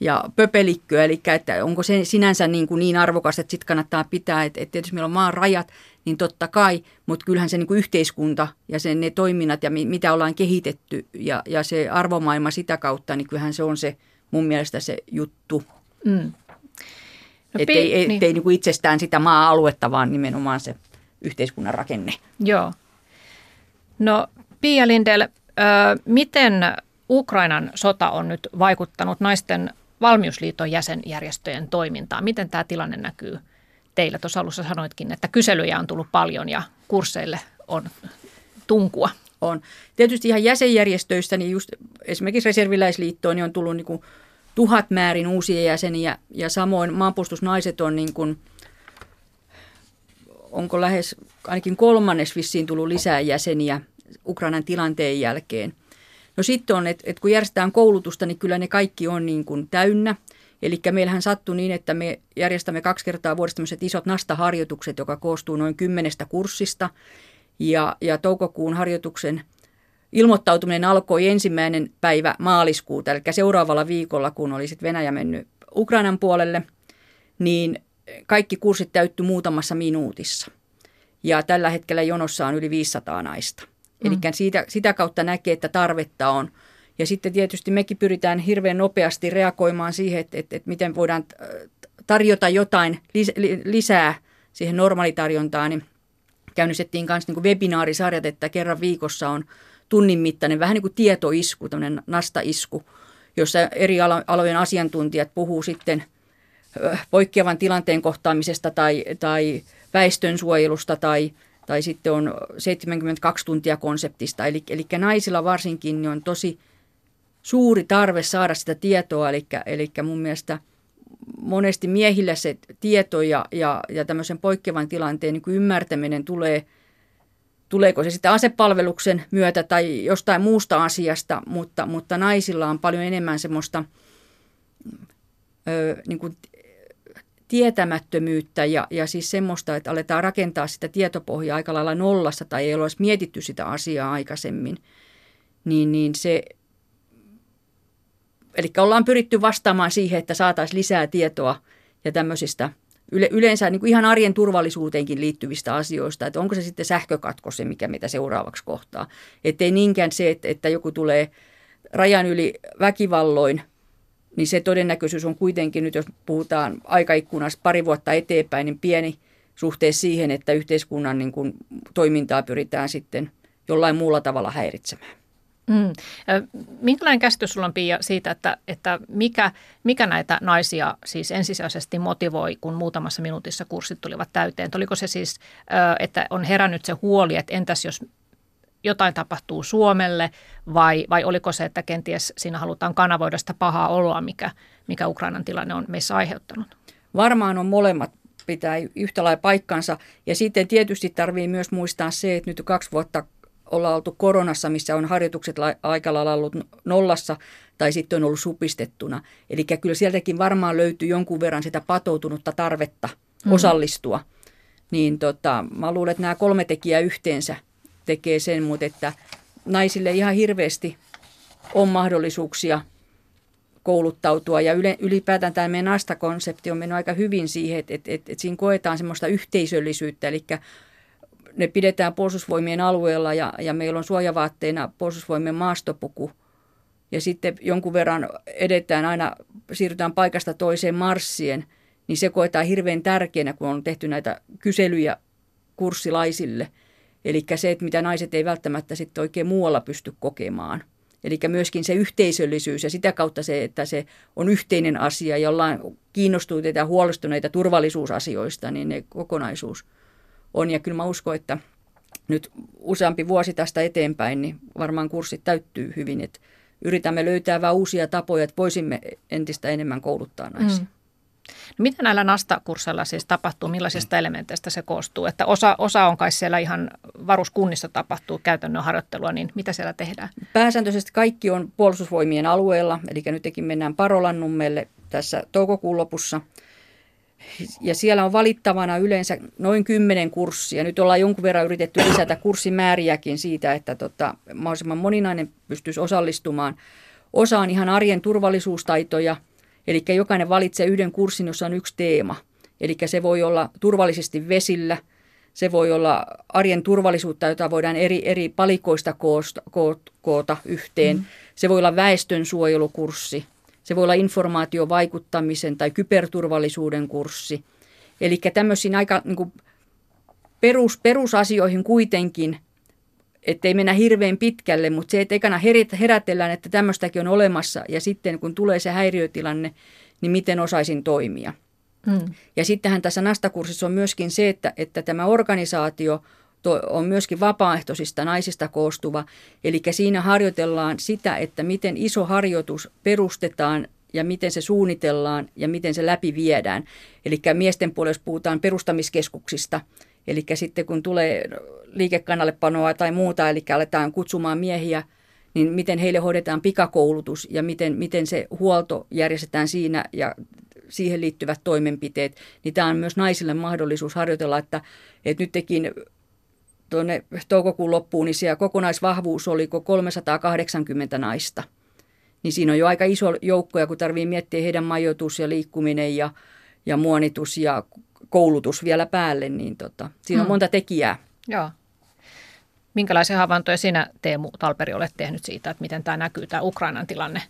ja pöpelikköä, eli että onko se sinänsä niin arvokas, että sitten kannattaa pitää, että tietysti meillä on maan rajat, niin totta kai, mutta kyllähän se niin kuin yhteiskunta ja sen ne toiminnat ja mitä ollaan kehitetty ja se arvomaailma sitä kautta, niin kyllähän se on se mun mielestä se juttu. Mm. No, ettei niin kuin itsestään sitä maa-aluetta, vaan nimenomaan se yhteiskunnan rakenne. Joo. No Pia Lindell, miten Ukrainan sota on nyt vaikuttanut Naisten valmiusliiton jäsenjärjestöjen toimintaan? Miten tämä tilanne näkyy teillä? Tuossa alussa sanoitkin, että kyselyjä on tullut paljon ja kursseille on tunkua. On. Tietysti ihan jäsenjärjestöistä, niin just esimerkiksi Reserviläisliittoon niin on tullut niin kuin 1000 määrin uusia jäseniä ja samoin maanpuolustusnaiset on niin kuin, onko lähes ainakin 1/3 vissiin tullut lisää jäseniä Ukrainan tilanteen jälkeen. No sitten on, että kun järjestetään koulutusta, niin kyllä ne kaikki on niin kuin täynnä. Eli meillähän sattui niin, että me järjestämme 2 kertaa vuodessa tämmöiset isot nastaharjoitukset, joka koostuu noin 10 kurssista. Ja toukokuun harjoituksen ilmoittautuminen alkoi 1. päivä maaliskuuta, eli seuraavalla viikolla, kun oli sitten Venäjä mennyt Ukrainan puolelle, niin kaikki kurssit täyttyi muutamassa minuutissa. Ja tällä hetkellä jonossa on yli 500 naista. Eli sitä kautta näkee, että tarvetta on. Ja sitten tietysti mekin pyritään hirveän nopeasti reagoimaan siihen, että miten voidaan tarjota jotain lisää siihen normaalitarjontaan. Niin käynnistettiin myös niin webinaarisarjat, että kerran viikossa on tunnin mittainen vähän niin kuin tietoisku, tämmöinen nastaisku, jossa eri alojen asiantuntijat puhuu sitten poikkeavan tilanteen kohtaamisesta tai väestönsuojelusta tai sitten on 72 tuntia konseptista. Eli naisilla varsinkin niin on tosi suuri tarve saada sitä tietoa. Eli mun mielestä monesti miehillä se tieto ja tämmöisen poikkeavan tilanteen niin kuin ymmärtäminen tuleeko se sitten asepalveluksen myötä tai jostain muusta asiasta, mutta naisilla on paljon enemmän semmoista niin kuin tietämättömyyttä ja siis semmoista, että aletaan rakentaa sitä tietopohjaa aika lailla nollassa tai ei ole edes mietitty sitä asiaa aikaisemmin, niin se, eli ollaan pyritty vastaamaan siihen, että saataisiin lisää tietoa ja tämmöisistä yleensä niin kuin ihan arjen turvallisuuteenkin liittyvistä asioista, että onko se sitten sähkökatko se, mikä meitä seuraavaksi kohtaa, ettei niinkään se, että joku tulee rajan yli väkivalloin, niin se todennäköisyys on kuitenkin nyt, jos puhutaan aikaikkunasta 2 vuotta eteenpäin, niin pieni suhteessa siihen, että yhteiskunnan niin kuin toimintaa pyritään sitten jollain muulla tavalla häiritsemään. Mm. Minkälainen käsitys sulla on, Pia, siitä, että mikä näitä naisia siis ensisijaisesti motivoi, kun muutamassa minuutissa kurssit tulivat täyteen? Oliko se siis, että on herännyt se huoli, että entäs jos jotain tapahtuu Suomelle, vai oliko se, että kenties siinä halutaan kanavoida sitä pahaa oloa, mikä Ukrainan tilanne on meissä aiheuttanut? Varmaan on molemmat, pitää yhtä lailla paikkansa. Ja sitten tietysti tarvii myös muistaa se, että nyt 2 vuotta ollaan oltu koronassa, missä on harjoitukset aika lailla ollut nollassa tai sitten on ollut supistettuna. Eli kyllä sieltäkin varmaan löytyy jonkun verran sitä patoutunutta tarvetta osallistua. Niin mä luulen, että nämä 3 tekijää yhteensä tekee sen, mutta että naisille ihan hirveästi on mahdollisuuksia kouluttautua ja ylipäätään tämä meidän nastakonsepti on mennyt aika hyvin siihen, että siinä koetaan semmoista yhteisöllisyyttä, eli ne pidetään puolustusvoimien alueella ja meillä on suojavaatteena puolustusvoimien maastopuku ja sitten jonkun verran edetään aina, siirrytään paikasta toiseen marssien, niin se koetaan hirveän tärkeänä, kun on tehty näitä kyselyjä kurssilaisille. Eli se, että mitä naiset ei välttämättä sitten oikein muualla pysty kokemaan. Eli myöskin se yhteisöllisyys ja sitä kautta se, että se on yhteinen asia, jollain kiinnostuneita ja huolestuneita turvallisuusasioista, niin ne kokonaisuus on. Ja kyllä mä uskon, että nyt useampi vuosi tästä eteenpäin, niin varmaan kurssit täyttyy hyvin. Että yritämme löytää vähän uusia tapoja, että voisimme entistä enemmän kouluttaa naisia. Mm. No mitä näillä NASTA-kursseilla siis tapahtuu? Millaisista elementeistä se koostuu? Että osa on kai siellä ihan varuskunnissa tapahtuu käytännön harjoittelua, niin mitä siellä tehdään? Pääsääntöisesti kaikki on puolustusvoimien alueella, eli nytkin mennään Parolannummelle tässä toukokuun lopussa. Ja siellä on valittavana yleensä noin 10 kurssia. Nyt ollaan jonkun verran yritetty lisätä kurssimääriäkin siitä, että mahdollisimman moninainen pystyisi osallistumaan. Osa on ihan arjen turvallisuustaitoja. Eli jokainen valitsee yhden kurssin, jossa on yksi teema. Eli se voi olla turvallisesti vesillä, se voi olla arjen turvallisuutta, jota voidaan eri palikoista koota yhteen. Se voi olla väestönsuojelukurssi, se voi olla informaatiovaikuttamisen tai kyberturvallisuuden kurssi. Eli tämmöisiin aika niin kuin perusasioihin kuitenkin, ettei mennä hirveän pitkälle, mutta se, että ekana herätellään, että tämmöistäkin on olemassa ja sitten kun tulee se häiriötilanne, niin miten osaisin toimia. Mm. Ja sittenhän tässä NASTA-kurssissa on myöskin se, että tämä organisaatio on myöskin vapaaehtoisista naisista koostuva. Eli siinä harjoitellaan sitä, että miten iso harjoitus perustetaan ja miten se suunnitellaan ja miten se läpi viedään. Eli miesten puolesta puhutaan perustamiskeskuksista. Eli sitten kun tulee liikekannallepanoa tai muuta, eli aletaan kutsumaan miehiä, niin miten heille hoidetaan pikakoulutus ja miten se huolto järjestetään siinä ja siihen liittyvät toimenpiteet. Niin tämä on myös naisille mahdollisuus harjoitella, että nyt tekin tuonne toukokuun loppuun, niin siellä kokonaisvahvuus oli 380 naista. Niin siinä on jo aika iso joukkoja, kun tarvitsee miettiä heidän majoitus ja liikkuminen ja muonitus ja koulutus vielä päälle, niin siinä on monta tekijää. Joo. Minkälaisia havaintoja sinä, Teemu Tallberg, olet tehnyt siitä, että miten tämä näkyy, tämä Ukrainan tilanne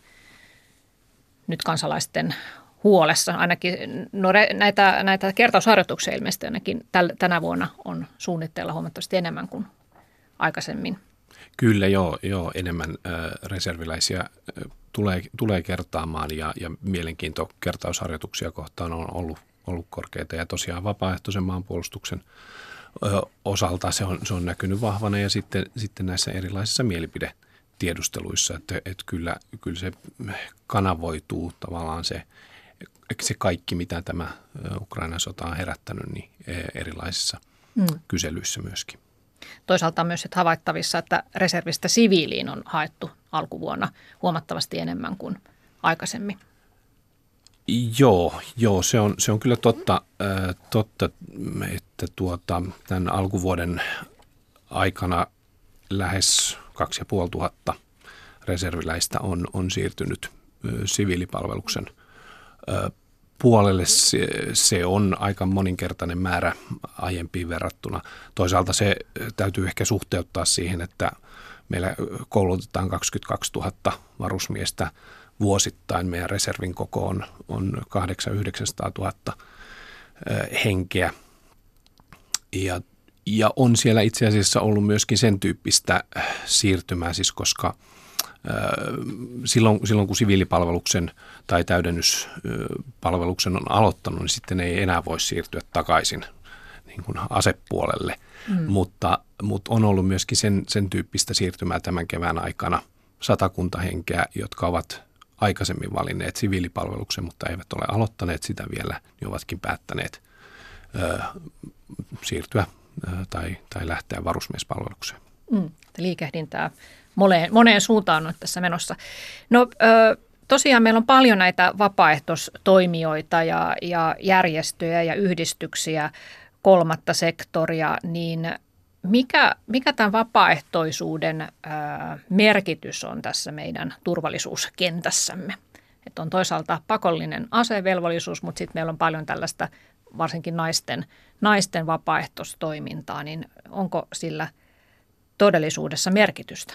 nyt kansalaisten huolessa? Ainakin näitä kertausharjoituksia ilmeisesti ainakin tänä vuonna on suunnitteilla huomattavasti enemmän kuin aikaisemmin. Kyllä, joo enemmän reserviläisiä tulee kertaamaan ja mielenkiinto kertausharjoituksia kohtaan on ollut korkeita ja tosiaan vapaaehtoisen maanpuolustuksen osalta se on näkynyt vahvana ja sitten näissä erilaisissa mielipidetiedusteluissa, että kyllä se kanavoituu tavallaan se kaikki, mitä tämä Ukrainan sota on herättänyt, niin erilaisissa kyselyissä myöskin. Toisaalta on myös havaittavissa, että reservistä siviiliin on haettu alkuvuonna huomattavasti enemmän kuin aikaisemmin. Joo, se on kyllä totta, että tämän alkuvuoden aikana lähes 2500 reserviläistä on siirtynyt siviilipalveluksen puolelle. Se on aika moninkertainen määrä aiempiin verrattuna. Toisaalta se täytyy ehkä suhteuttaa siihen, että meillä koulutetaan 22 000 varusmiestä vuosittain. Meidän reservin koko on 800 000-900 000 henkeä. Ja on siellä itse asiassa ollut myöskin sen tyyppistä siirtymää, siis koska silloin kun siviilipalveluksen tai täydennyspalveluksen on aloittanut, niin sitten ei enää voi siirtyä takaisin niin kuin asepuolelle. Mm. Mutta on ollut myöskin sen tyyppistä siirtymää tämän kevään aikana. 100 henkeä, jotka ovat aikaisemmin valinneet siviilipalveluksen, mutta eivät ole aloittaneet sitä vielä, niin ovatkin päättäneet siirtyä tai lähteä varusmiespalvelukseen. Liikehdintää moneen suuntaan on tässä menossa. No tosiaan meillä on paljon näitä vapaaehtoistoimijoita ja järjestöjä ja yhdistyksiä, kolmatta sektoria, niin mikä tämän vapaaehtoisuuden merkitys on tässä meidän turvallisuuskentässämme? Että on toisaalta pakollinen asevelvollisuus, mutta sitten meillä on paljon tällaista varsinkin naisten vapaaehtoistoimintaa, niin onko sillä todellisuudessa merkitystä?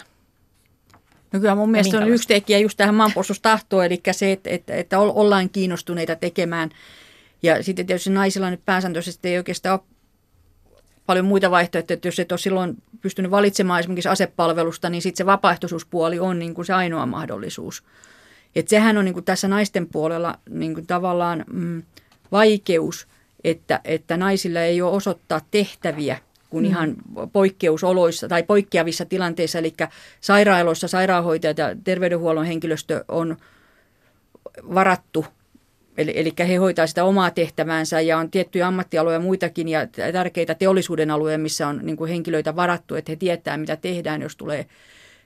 No kyllä mun mielestä on yksi tekijä just tähän maanpuolustustahtoon, eli se, että ollaan kiinnostuneita tekemään. Ja sitten tietysti naisilla nyt pääsääntöisesti ei oikeastaan ole paljon muita vaihtoehtoja, että jos et ole silloin pystynyt valitsemaan esimerkiksi asepalvelusta, niin sitten se vapaaehtoisuuspuoli on niin kuin se ainoa mahdollisuus. Että sehän on niin kuin tässä naisten puolella niin kuin tavallaan vaikeus, että naisilla ei ole osoittaa tehtäviä kuin ihan poikkeusoloissa tai poikkeavissa tilanteissa. Eli sairaaloissa sairaanhoitajat ja terveydenhuollon henkilöstö on varattu. Eli he hoitaa sitä omaa tehtäväänsä ja on tiettyjä ammattialoja muitakin ja tärkeitä teollisuuden alueja, missä on niin kuin henkilöitä varattu, että he tietää, mitä tehdään, jos tulee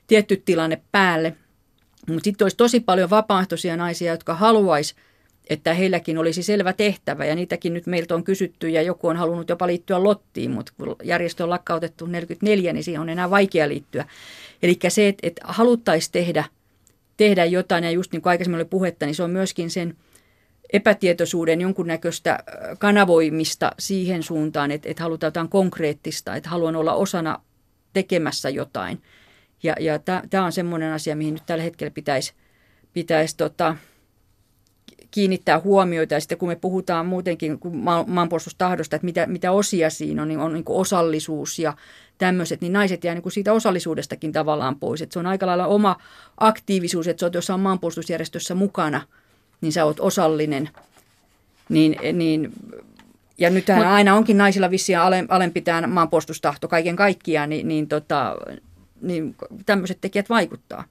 tietty tilanne päälle. Mutta sitten olisi tosi paljon vapaaehtoisia naisia, jotka haluaisi, että heilläkin olisi selvä tehtävä ja niitäkin nyt meiltä on kysytty ja joku on halunnut jopa liittyä lottiin, mutta kun järjestö on lakkautettu 44, niin siihen on enää vaikea liittyä. Eli se, että haluttaisiin tehdä jotain ja just niin kuin aikaisemmin oli puhetta, niin se on myöskin sen epätietoisuuden jonkunnäköistä kanavoimista siihen suuntaan, että halutaan jotain konkreettista, että haluan olla osana tekemässä jotain. Ja tämä on semmoinen asia, mihin nyt tällä hetkellä pitäisi kiinnittää huomioita. Ja sitten kun me puhutaan muutenkin maanpuolustustahdosta, että mitä osia siinä on niin kuin osallisuus ja tämmöiset, niin naiset jää niin kuin siitä osallisuudestakin tavallaan pois. Että se on aika lailla oma aktiivisuus, että sä oot jossain maanpuolustusjärjestössä mukana, niin sä oot osallinen. Ja nythän aina onkin naisilla vissiin alempi tämä maanpuolustustahto kaiken kaikkiaan, niin tämmöiset tekijät vaikuttaa.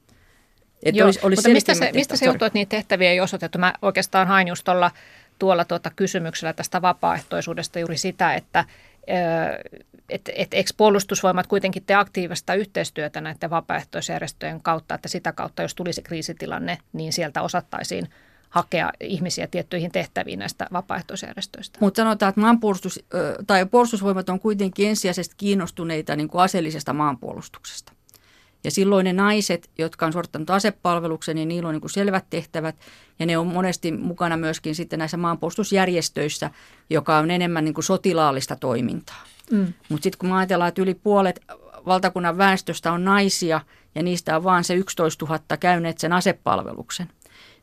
Mutta mistä se johtuu, että niitä tehtäviä ei osoitettu? Mä oikeastaan hain just tuolla kysymyksellä tästä vapaaehtoisuudesta juuri sitä, että eikö puolustusvoimat kuitenkin tee aktiivista yhteistyötä näiden vapaaehtoisjärjestöjen kautta, että sitä kautta, jos tulisi kriisitilanne, niin sieltä osattaisiin hakea ihmisiä tiettyihin tehtäviin näistä vapaaehtoisjärjestöistä. Mutta sanotaan, että puolustusvoimat on kuitenkin ensisijaisesti kiinnostuneita niin kuin aseellisesta maanpuolustuksesta. Ja silloin ne naiset, jotka on suorittanut asepalveluksen, niin niillä on niin kuin selvät tehtävät. Ja ne on monesti mukana myöskin sitten näissä maanpuolustusjärjestöissä, joka on enemmän niin kuin sotilaallista toimintaa. Mutta sitten kun ajatellaan, että yli puolet valtakunnan väestöstä on naisia ja niistä on vaan se 11 000 käyneet sen asepalveluksen,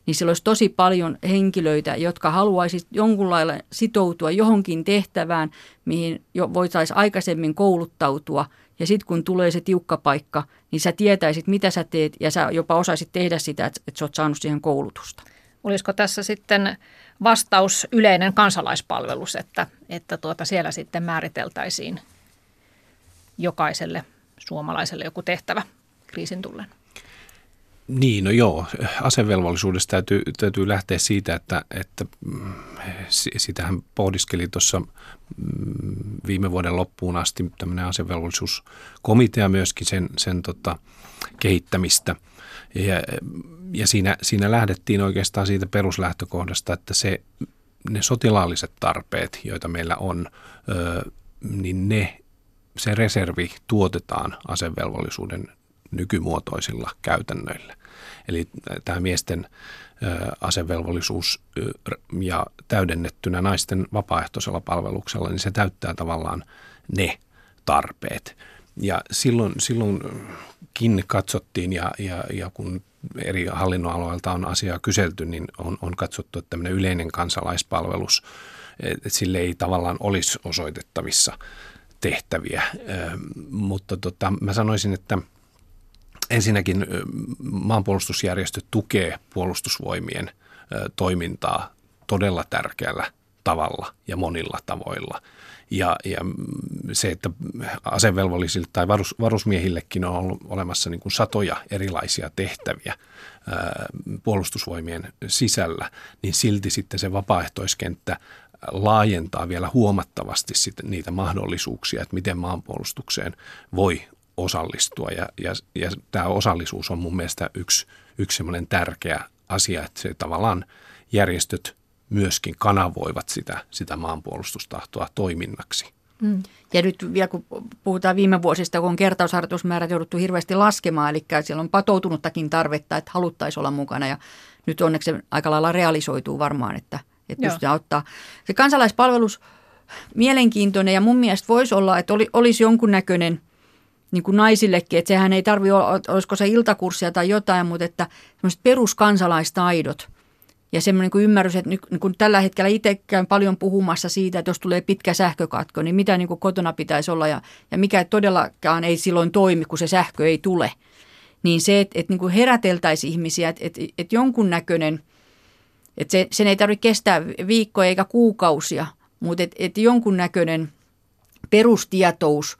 niin siellä olisi tosi paljon henkilöitä, jotka haluaisivat jonkun lailla sitoutua johonkin tehtävään, mihin jo voitaisiin aikaisemmin kouluttautua. Ja sitten kun tulee se tiukka paikka, niin sä tietäisit, mitä sä teet, ja sä jopa osaisit tehdä sitä, että sä oot saanut siihen koulutusta. Olisiko tässä sitten vastaus yleinen kansalaispalvelus, että siellä sitten määriteltäisiin jokaiselle suomalaiselle joku tehtävä kriisin tullen? Niin, no joo. Asevelvollisuudesta täytyy lähteä siitä, että sitähän pohdiskeli tuossa viime vuoden loppuun asti tämmöinen asevelvollisuuskomitea myöskin sen kehittämistä. Ja siinä lähdettiin oikeastaan siitä peruslähtökohdasta, että ne sotilaalliset tarpeet, joita meillä on, niin se reservi tuotetaan asevelvollisuuden nykymuotoisilla käytännöillä. Eli tämä miesten asevelvollisuus ja täydennettynä naisten vapaaehtoisella palveluksella, niin se täyttää tavallaan ne tarpeet. Ja silloinkin katsottiin, ja kun eri hallinnoaloilta on asiaa kyselty, niin on katsottu, että tämmöinen yleinen kansalaispalvelus, että sille ei tavallaan olisi osoitettavissa tehtäviä. Mutta mä sanoisin, että ensinnäkin maanpuolustusjärjestö tukee puolustusvoimien toimintaa todella tärkeällä tavalla ja monilla tavoilla. Ja se, että asevelvollisille tai varusmiehillekin on ollut olemassa niin kuin satoja erilaisia tehtäviä puolustusvoimien sisällä, niin silti sitten se vapaaehtoiskenttä laajentaa vielä huomattavasti niitä mahdollisuuksia, että miten maanpuolustukseen voi osallistua, ja tämä osallisuus on mun mielestä yksi semmoinen tärkeä asia, että se tavallaan järjestöt myöskin kanavoivat sitä maanpuolustustahtoa toiminnaksi. Ja nyt vielä kun puhutaan viime vuosista, kun on kertausharjoitusmäärät jouduttu hirveästi laskemaan, eli siellä on patoutunuttakin tarvetta, että haluttaisiin olla mukana, ja nyt onneksi se aika lailla realisoituu varmaan, että pystytään ottaa. Se kansalaispalvelus mielenkiintoinen, ja mun mielestä voisi olla, että olisi jonkunnäköinen niin kuin naisillekin, että sehän ei tarvitse olla, olisiko se iltakurssia tai jotain, mutta että semmoiset peruskansalaistaidot ja semmoinen niin ymmärrys, että niin kuin tällä hetkellä itse käyn paljon puhumassa siitä, että jos tulee pitkä sähkökatko, niin mitä niin kuin kotona pitäisi olla ja mikä todellakaan ei silloin toimi, kun se sähkö ei tule. Niin se, että niin kuin heräteltäisiin ihmisiä, että jonkunnäköinen, että sen ei tarvitse kestää viikkoja eikä kuukausia, mutta että jonkunnäköinen perustietous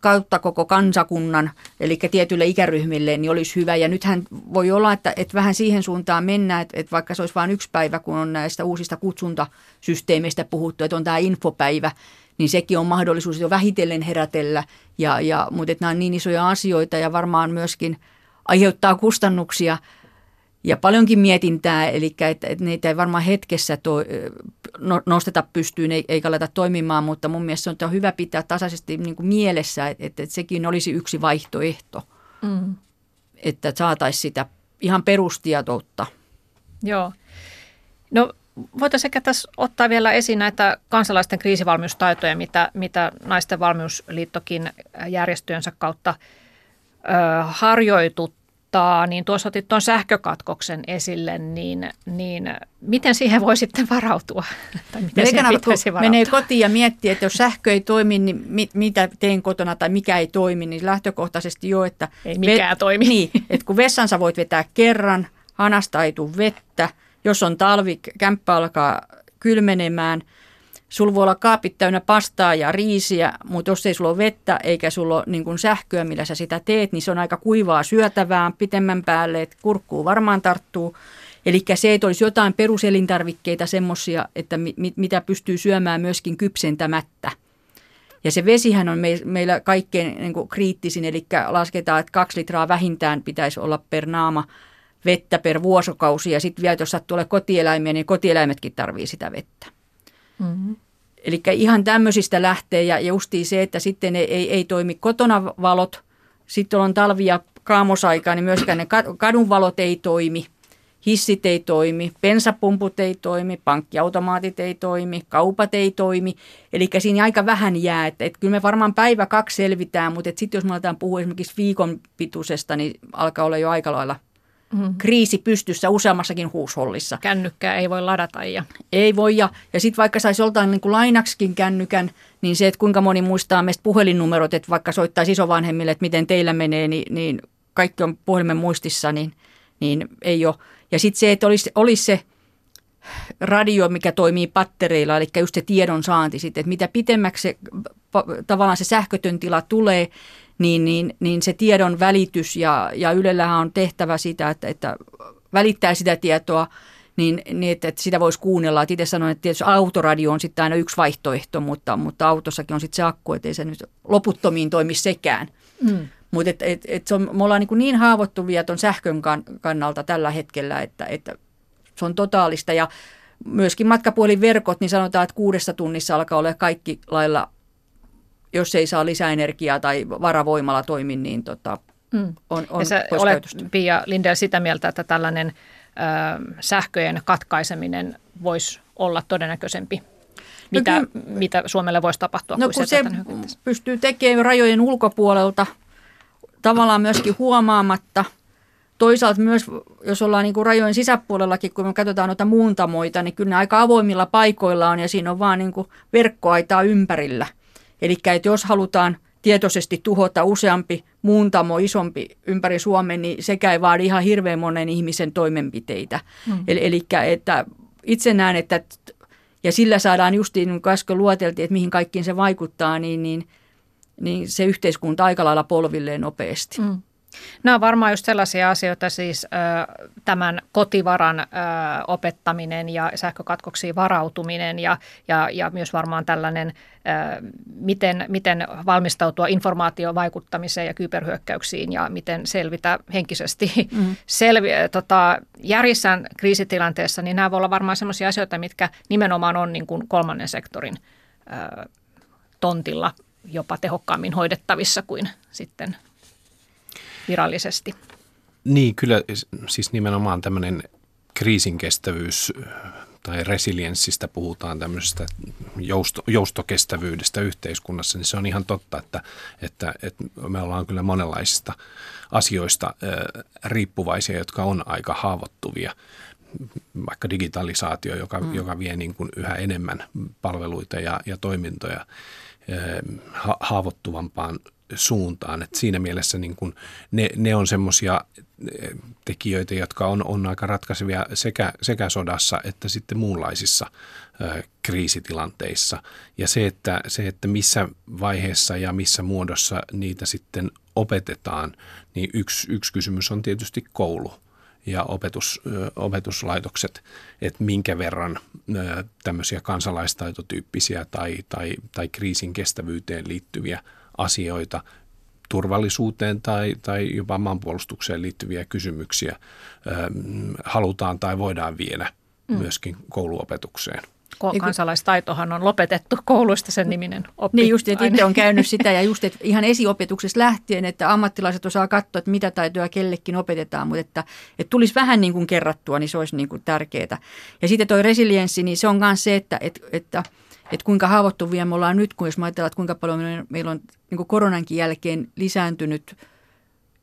kautta koko kansakunnan, eli tietyille ikäryhmille, niin olisi hyvä. Ja nythän voi olla, että vähän siihen suuntaan mennään, että vaikka se olisi vain yksi päivä, kun on näistä uusista kutsuntasysteemeistä puhuttu, että on tämä infopäivä, niin sekin on mahdollisuus jo vähitellen herätellä. Mutta nämä on niin isoja asioita ja varmaan myöskin aiheuttaa kustannuksia ja paljonkin mietintää, eli että niitä ei varmaan hetkessä nosteta pystyyn eikä laita toimimaan, mutta mun mielestä on hyvä pitää tasaisesti niin kuin mielessä, että sekin olisi yksi vaihtoehto, että saataisiin sitä ihan perustietoutta. Joo. No voitaisiin ehkä tässä ottaa vielä esiin näitä kansalaisten kriisivalmiustaitoja, mitä Naisten valmiusliittokin järjestöönsä kautta harjoituttaa. Niin tuossa otit tuon sähkökatkoksen esille, niin miten siihen voi sitten varautua? Tai miten siihen pitäisi varautua? Menee kotiin ja miettii, että jos sähkö ei toimi, niin mitä teen kotona tai mikä ei toimi, niin lähtökohtaisesti jo, että... Ei mikään toimi. Niin, että kun vessansa voit vetää kerran, hanasta ei tule vettä, jos on talvi, kämppä alkaa kylmenemään, sulla voi olla kaapit täynnä pastaa ja riisiä, mutta jos ei sulla ole vettä eikä sulla ole niin kuin sähköä, millä sä sitä teet, niin se on aika kuivaa syötävää pitemmän päälle, että kurkkuu varmaan tarttuu. Eli se, että olisi jotain peruselintarvikkeita semmoisia, että mitä pystyy syömään myöskin kypsentämättä. Ja se vesihän on meillä kaikkein niin kuin kriittisin, eli lasketaan, että 2 litraa vähintään pitäisi olla per naama vettä per vuosikausi. Ja sitten vielä, jos sattuu olemaan kotieläimiä, niin kotieläimetkin tarvitsee sitä vettä. Mm-hmm. Eli ihan tämmöisistä lähtee ja justiin se, että sitten ei toimi kotona valot, sitten on talvi- ja kaamosaikaa, niin myöskään ne kadunvalot ei toimi, hissit ei toimi, bensapumput ei toimi, pankkiautomaatit ei toimi, kaupat ei toimi. Eli siinä aika vähän jää, että kyllä me varmaan 1-2 selvitään, mutta sitten jos me aletaan puhua esimerkiksi viikon pituisesta, niin alkaa olla jo aika lailla kriisi pystyssä useammassakin huushollissa. Kännykkää ei voi ladata. Ei voi. Ja sitten vaikka saisi joltain niin kuin lainaksikin kännykän, niin se, että kuinka moni muistaa meistä puhelinnumerot, että vaikka soittaisi isovanhemmille, että miten teillä menee, niin kaikki on puhelimen muistissa, niin ei ole. Ja sitten se, että olisi se radio, mikä toimii pattereilla, eli just se tiedon saanti sitten, että mitä pitemmäksi se, tavallaan se sähkötön tila tulee, niin se tiedon välitys ja Ylellähän on tehtävä sitä, että välittää sitä tietoa, niin että sitä voisi kuunnella. Et itse sanoin, että tietysti autoradio on sitten aina yksi vaihtoehto, mutta autossakin on sitten se akku, ettei se nyt loputtomiin toimi sekään. Mutta me ollaan niin haavoittuvia tuon sähkön kannalta tällä hetkellä, että se on totaalista. Ja myöskin matkapuhelinverkot, niin sanotaan, että 6 tunnissa alkaa olla kaikki lailla, jos ei saa lisäenergiaa tai varavoimalla toimi, niin on ja sä olet, Pia Lindell, sitä mieltä, että tällainen sähköjen katkaiseminen voisi olla todennäköisempi. Mitä Suomelle voisi tapahtua? No kun se pystyy tekemään rajojen ulkopuolelta tavallaan myöskin huomaamatta. Toisaalta myös, jos ollaan niin kuin rajojen sisäpuolellakin, kun me katsotaan noita muuntamoita, niin kyllä ne aika avoimilla paikoilla on ja siinä on vaan niin kuin verkkoaitaa ympärillä. Eli että jos halutaan tietoisesti tuhota useampi muuntamo, isompi ympäri Suomen, niin sekä ei vaadi ihan hirveän monen ihmisen toimenpiteitä. Eli että itse näen, että ja sillä saadaan justiin, niin kuin äsken luoteltiin, että mihin kaikkiin se vaikuttaa, niin se yhteiskunta aika lailla polvilleen nopeasti. Nämä on varmaan just sellaisia asioita, siis tämän kotivaran opettaminen ja sähkökatkoksiin varautuminen ja myös varmaan tällainen, miten valmistautua informaatiovaikuttamiseen ja kyberhyökkäyksiin ja miten selvitä henkisesti järjissään kriisitilanteessa, niin nämä voi olla varmaan sellaisia asioita, mitkä nimenomaan on niin kuin kolmannen sektorin tontilla jopa tehokkaammin hoidettavissa kuin sitten virallisesti. Niin, kyllä siis nimenomaan tämmöinen kriisinkestävyys tai resilienssistä puhutaan, tämmöisestä joustokestävyydestä yhteiskunnassa, niin se on ihan totta, että me ollaan kyllä monenlaisista asioista riippuvaisia, jotka on aika haavoittuvia. Vaikka digitalisaatio, joka vie niin kuin yhä enemmän palveluita ja toimintoja haavoittuvampaan suuntaan. Et siinä mielessä niin kuin ne on semmoisia tekijöitä, jotka on aika ratkaisevia sekä sodassa että sitten muunlaisissa kriisitilanteissa. Ja se, että missä vaiheessa ja missä muodossa niitä sitten opetetaan, niin yksi kysymys on tietysti koulu ja opetuslaitokset, että minkä verran tämmöisiä kansalaistaitotyyppisiä tai kriisin kestävyyteen liittyviä asioita, turvallisuuteen tai jopa maanpuolustukseen liittyviä kysymyksiä halutaan tai voidaan viedä myöskin kouluopetukseen. Kansalaistaitohan on lopetettu kouluista, sen niminen oppi. Niin just, että itse on käynyt sitä ja just, että ihan esiopetuksessa lähtien, että ammattilaiset osaa katsoa, että mitä taitoja kellekin opetetaan, mutta että tulisi vähän niin kuin kerrattua, niin se olisi niin kuin tärkeää. Ja sitten toi resilienssi, niin se on myös se, että kuinka haavoittuvia me ollaan nyt, kun jos ajatellaan, että kuinka paljon meillä on niin kuin koronankin jälkeen lisääntynyt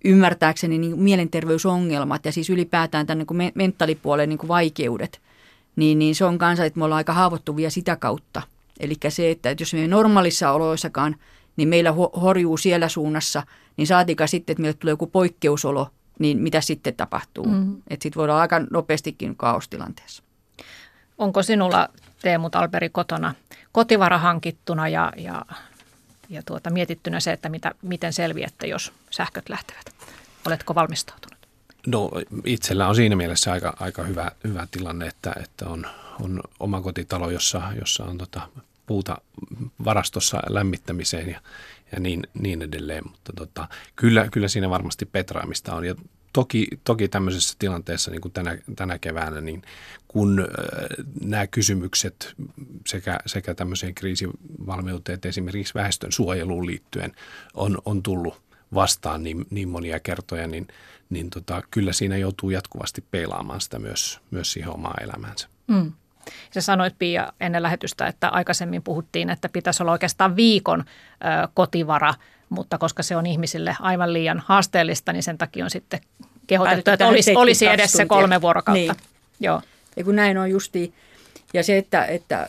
ymmärtääkseni niin kuin mielenterveysongelmat ja siis ylipäätään tämän niin kuin mentaalipuolen niin kuin vaikeudet. Niin se on kanssa, että me ollaan aika haavoittuvia sitä kautta. Eli se, että jos me normaalissa oloissakaan, niin meillä horjuu siellä suunnassa, niin saatikaan sitten, että meille tulee joku poikkeusolo, niin mitä sitten tapahtuu? Että sitten voidaan aika nopeastikin kaostilanteessa. Onko sinulla, Teemu Tallberg, kotona kotivara hankittuna ja mietittynä se, että miten selviätte, jos sähköt lähtevät? Oletko valmistautunut? No, itsellä on siinä mielessä aika hyvä tilanne, että on oma kotitalo, jossa on puuta varastossa lämmittämiseen ja niin edelleen. Mutta kyllä siinä varmasti petraamista on. Ja toki tämmöisessä tilanteessa niin kuin tänä keväänä, niin kun nämä kysymykset sekä tämmöiseen kriisivalmiuteen, että esimerkiksi väestön suojeluun liittyen on tullut vastaan niin monia kertoja, niin kyllä siinä joutuu jatkuvasti peilaamaan sitä myös siihen omaa elämäänsä. Sä sanoit, Pia, ennen lähetystä, että aikaisemmin puhuttiin, että pitäisi olla oikeastaan viikon kotivara, mutta koska se on ihmisille aivan liian haasteellista, niin sen takia on sitten kehotettu, että olisi edes se 3 vuorokautta. Niin. Joo. Ja kun näin on justiin, ja se, että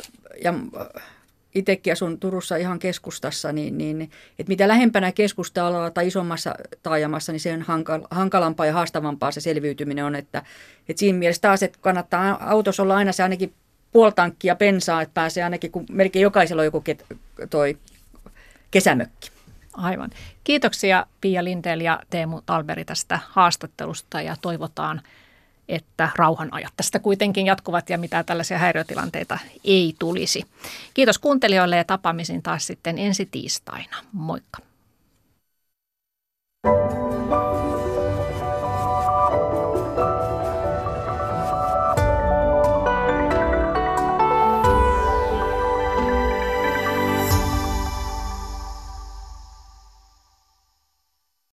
itsekin asun Turussa ihan keskustassa, niin että mitä lähempänä keskustaa tai isommassa taajamassa, niin se on hankalampaa ja haastavampaa se selviytyminen on. Että siinä mielessä taas, että kannattaa autossa olla aina se ainakin puoli tankkia bensaa, että pääsee ainakin, kun melkein jokaisella on joku kesämökki. Aivan. Kiitoksia Pia Lindell ja Teemu Tallberg tästä haastattelusta ja toivotaan, että rauhanajat tästä kuitenkin jatkuvat ja mitään tällaisia häiriötilanteita ei tulisi. Kiitos kuuntelijoille ja tapaamisiin taas sitten ensi tiistaina. Moikka!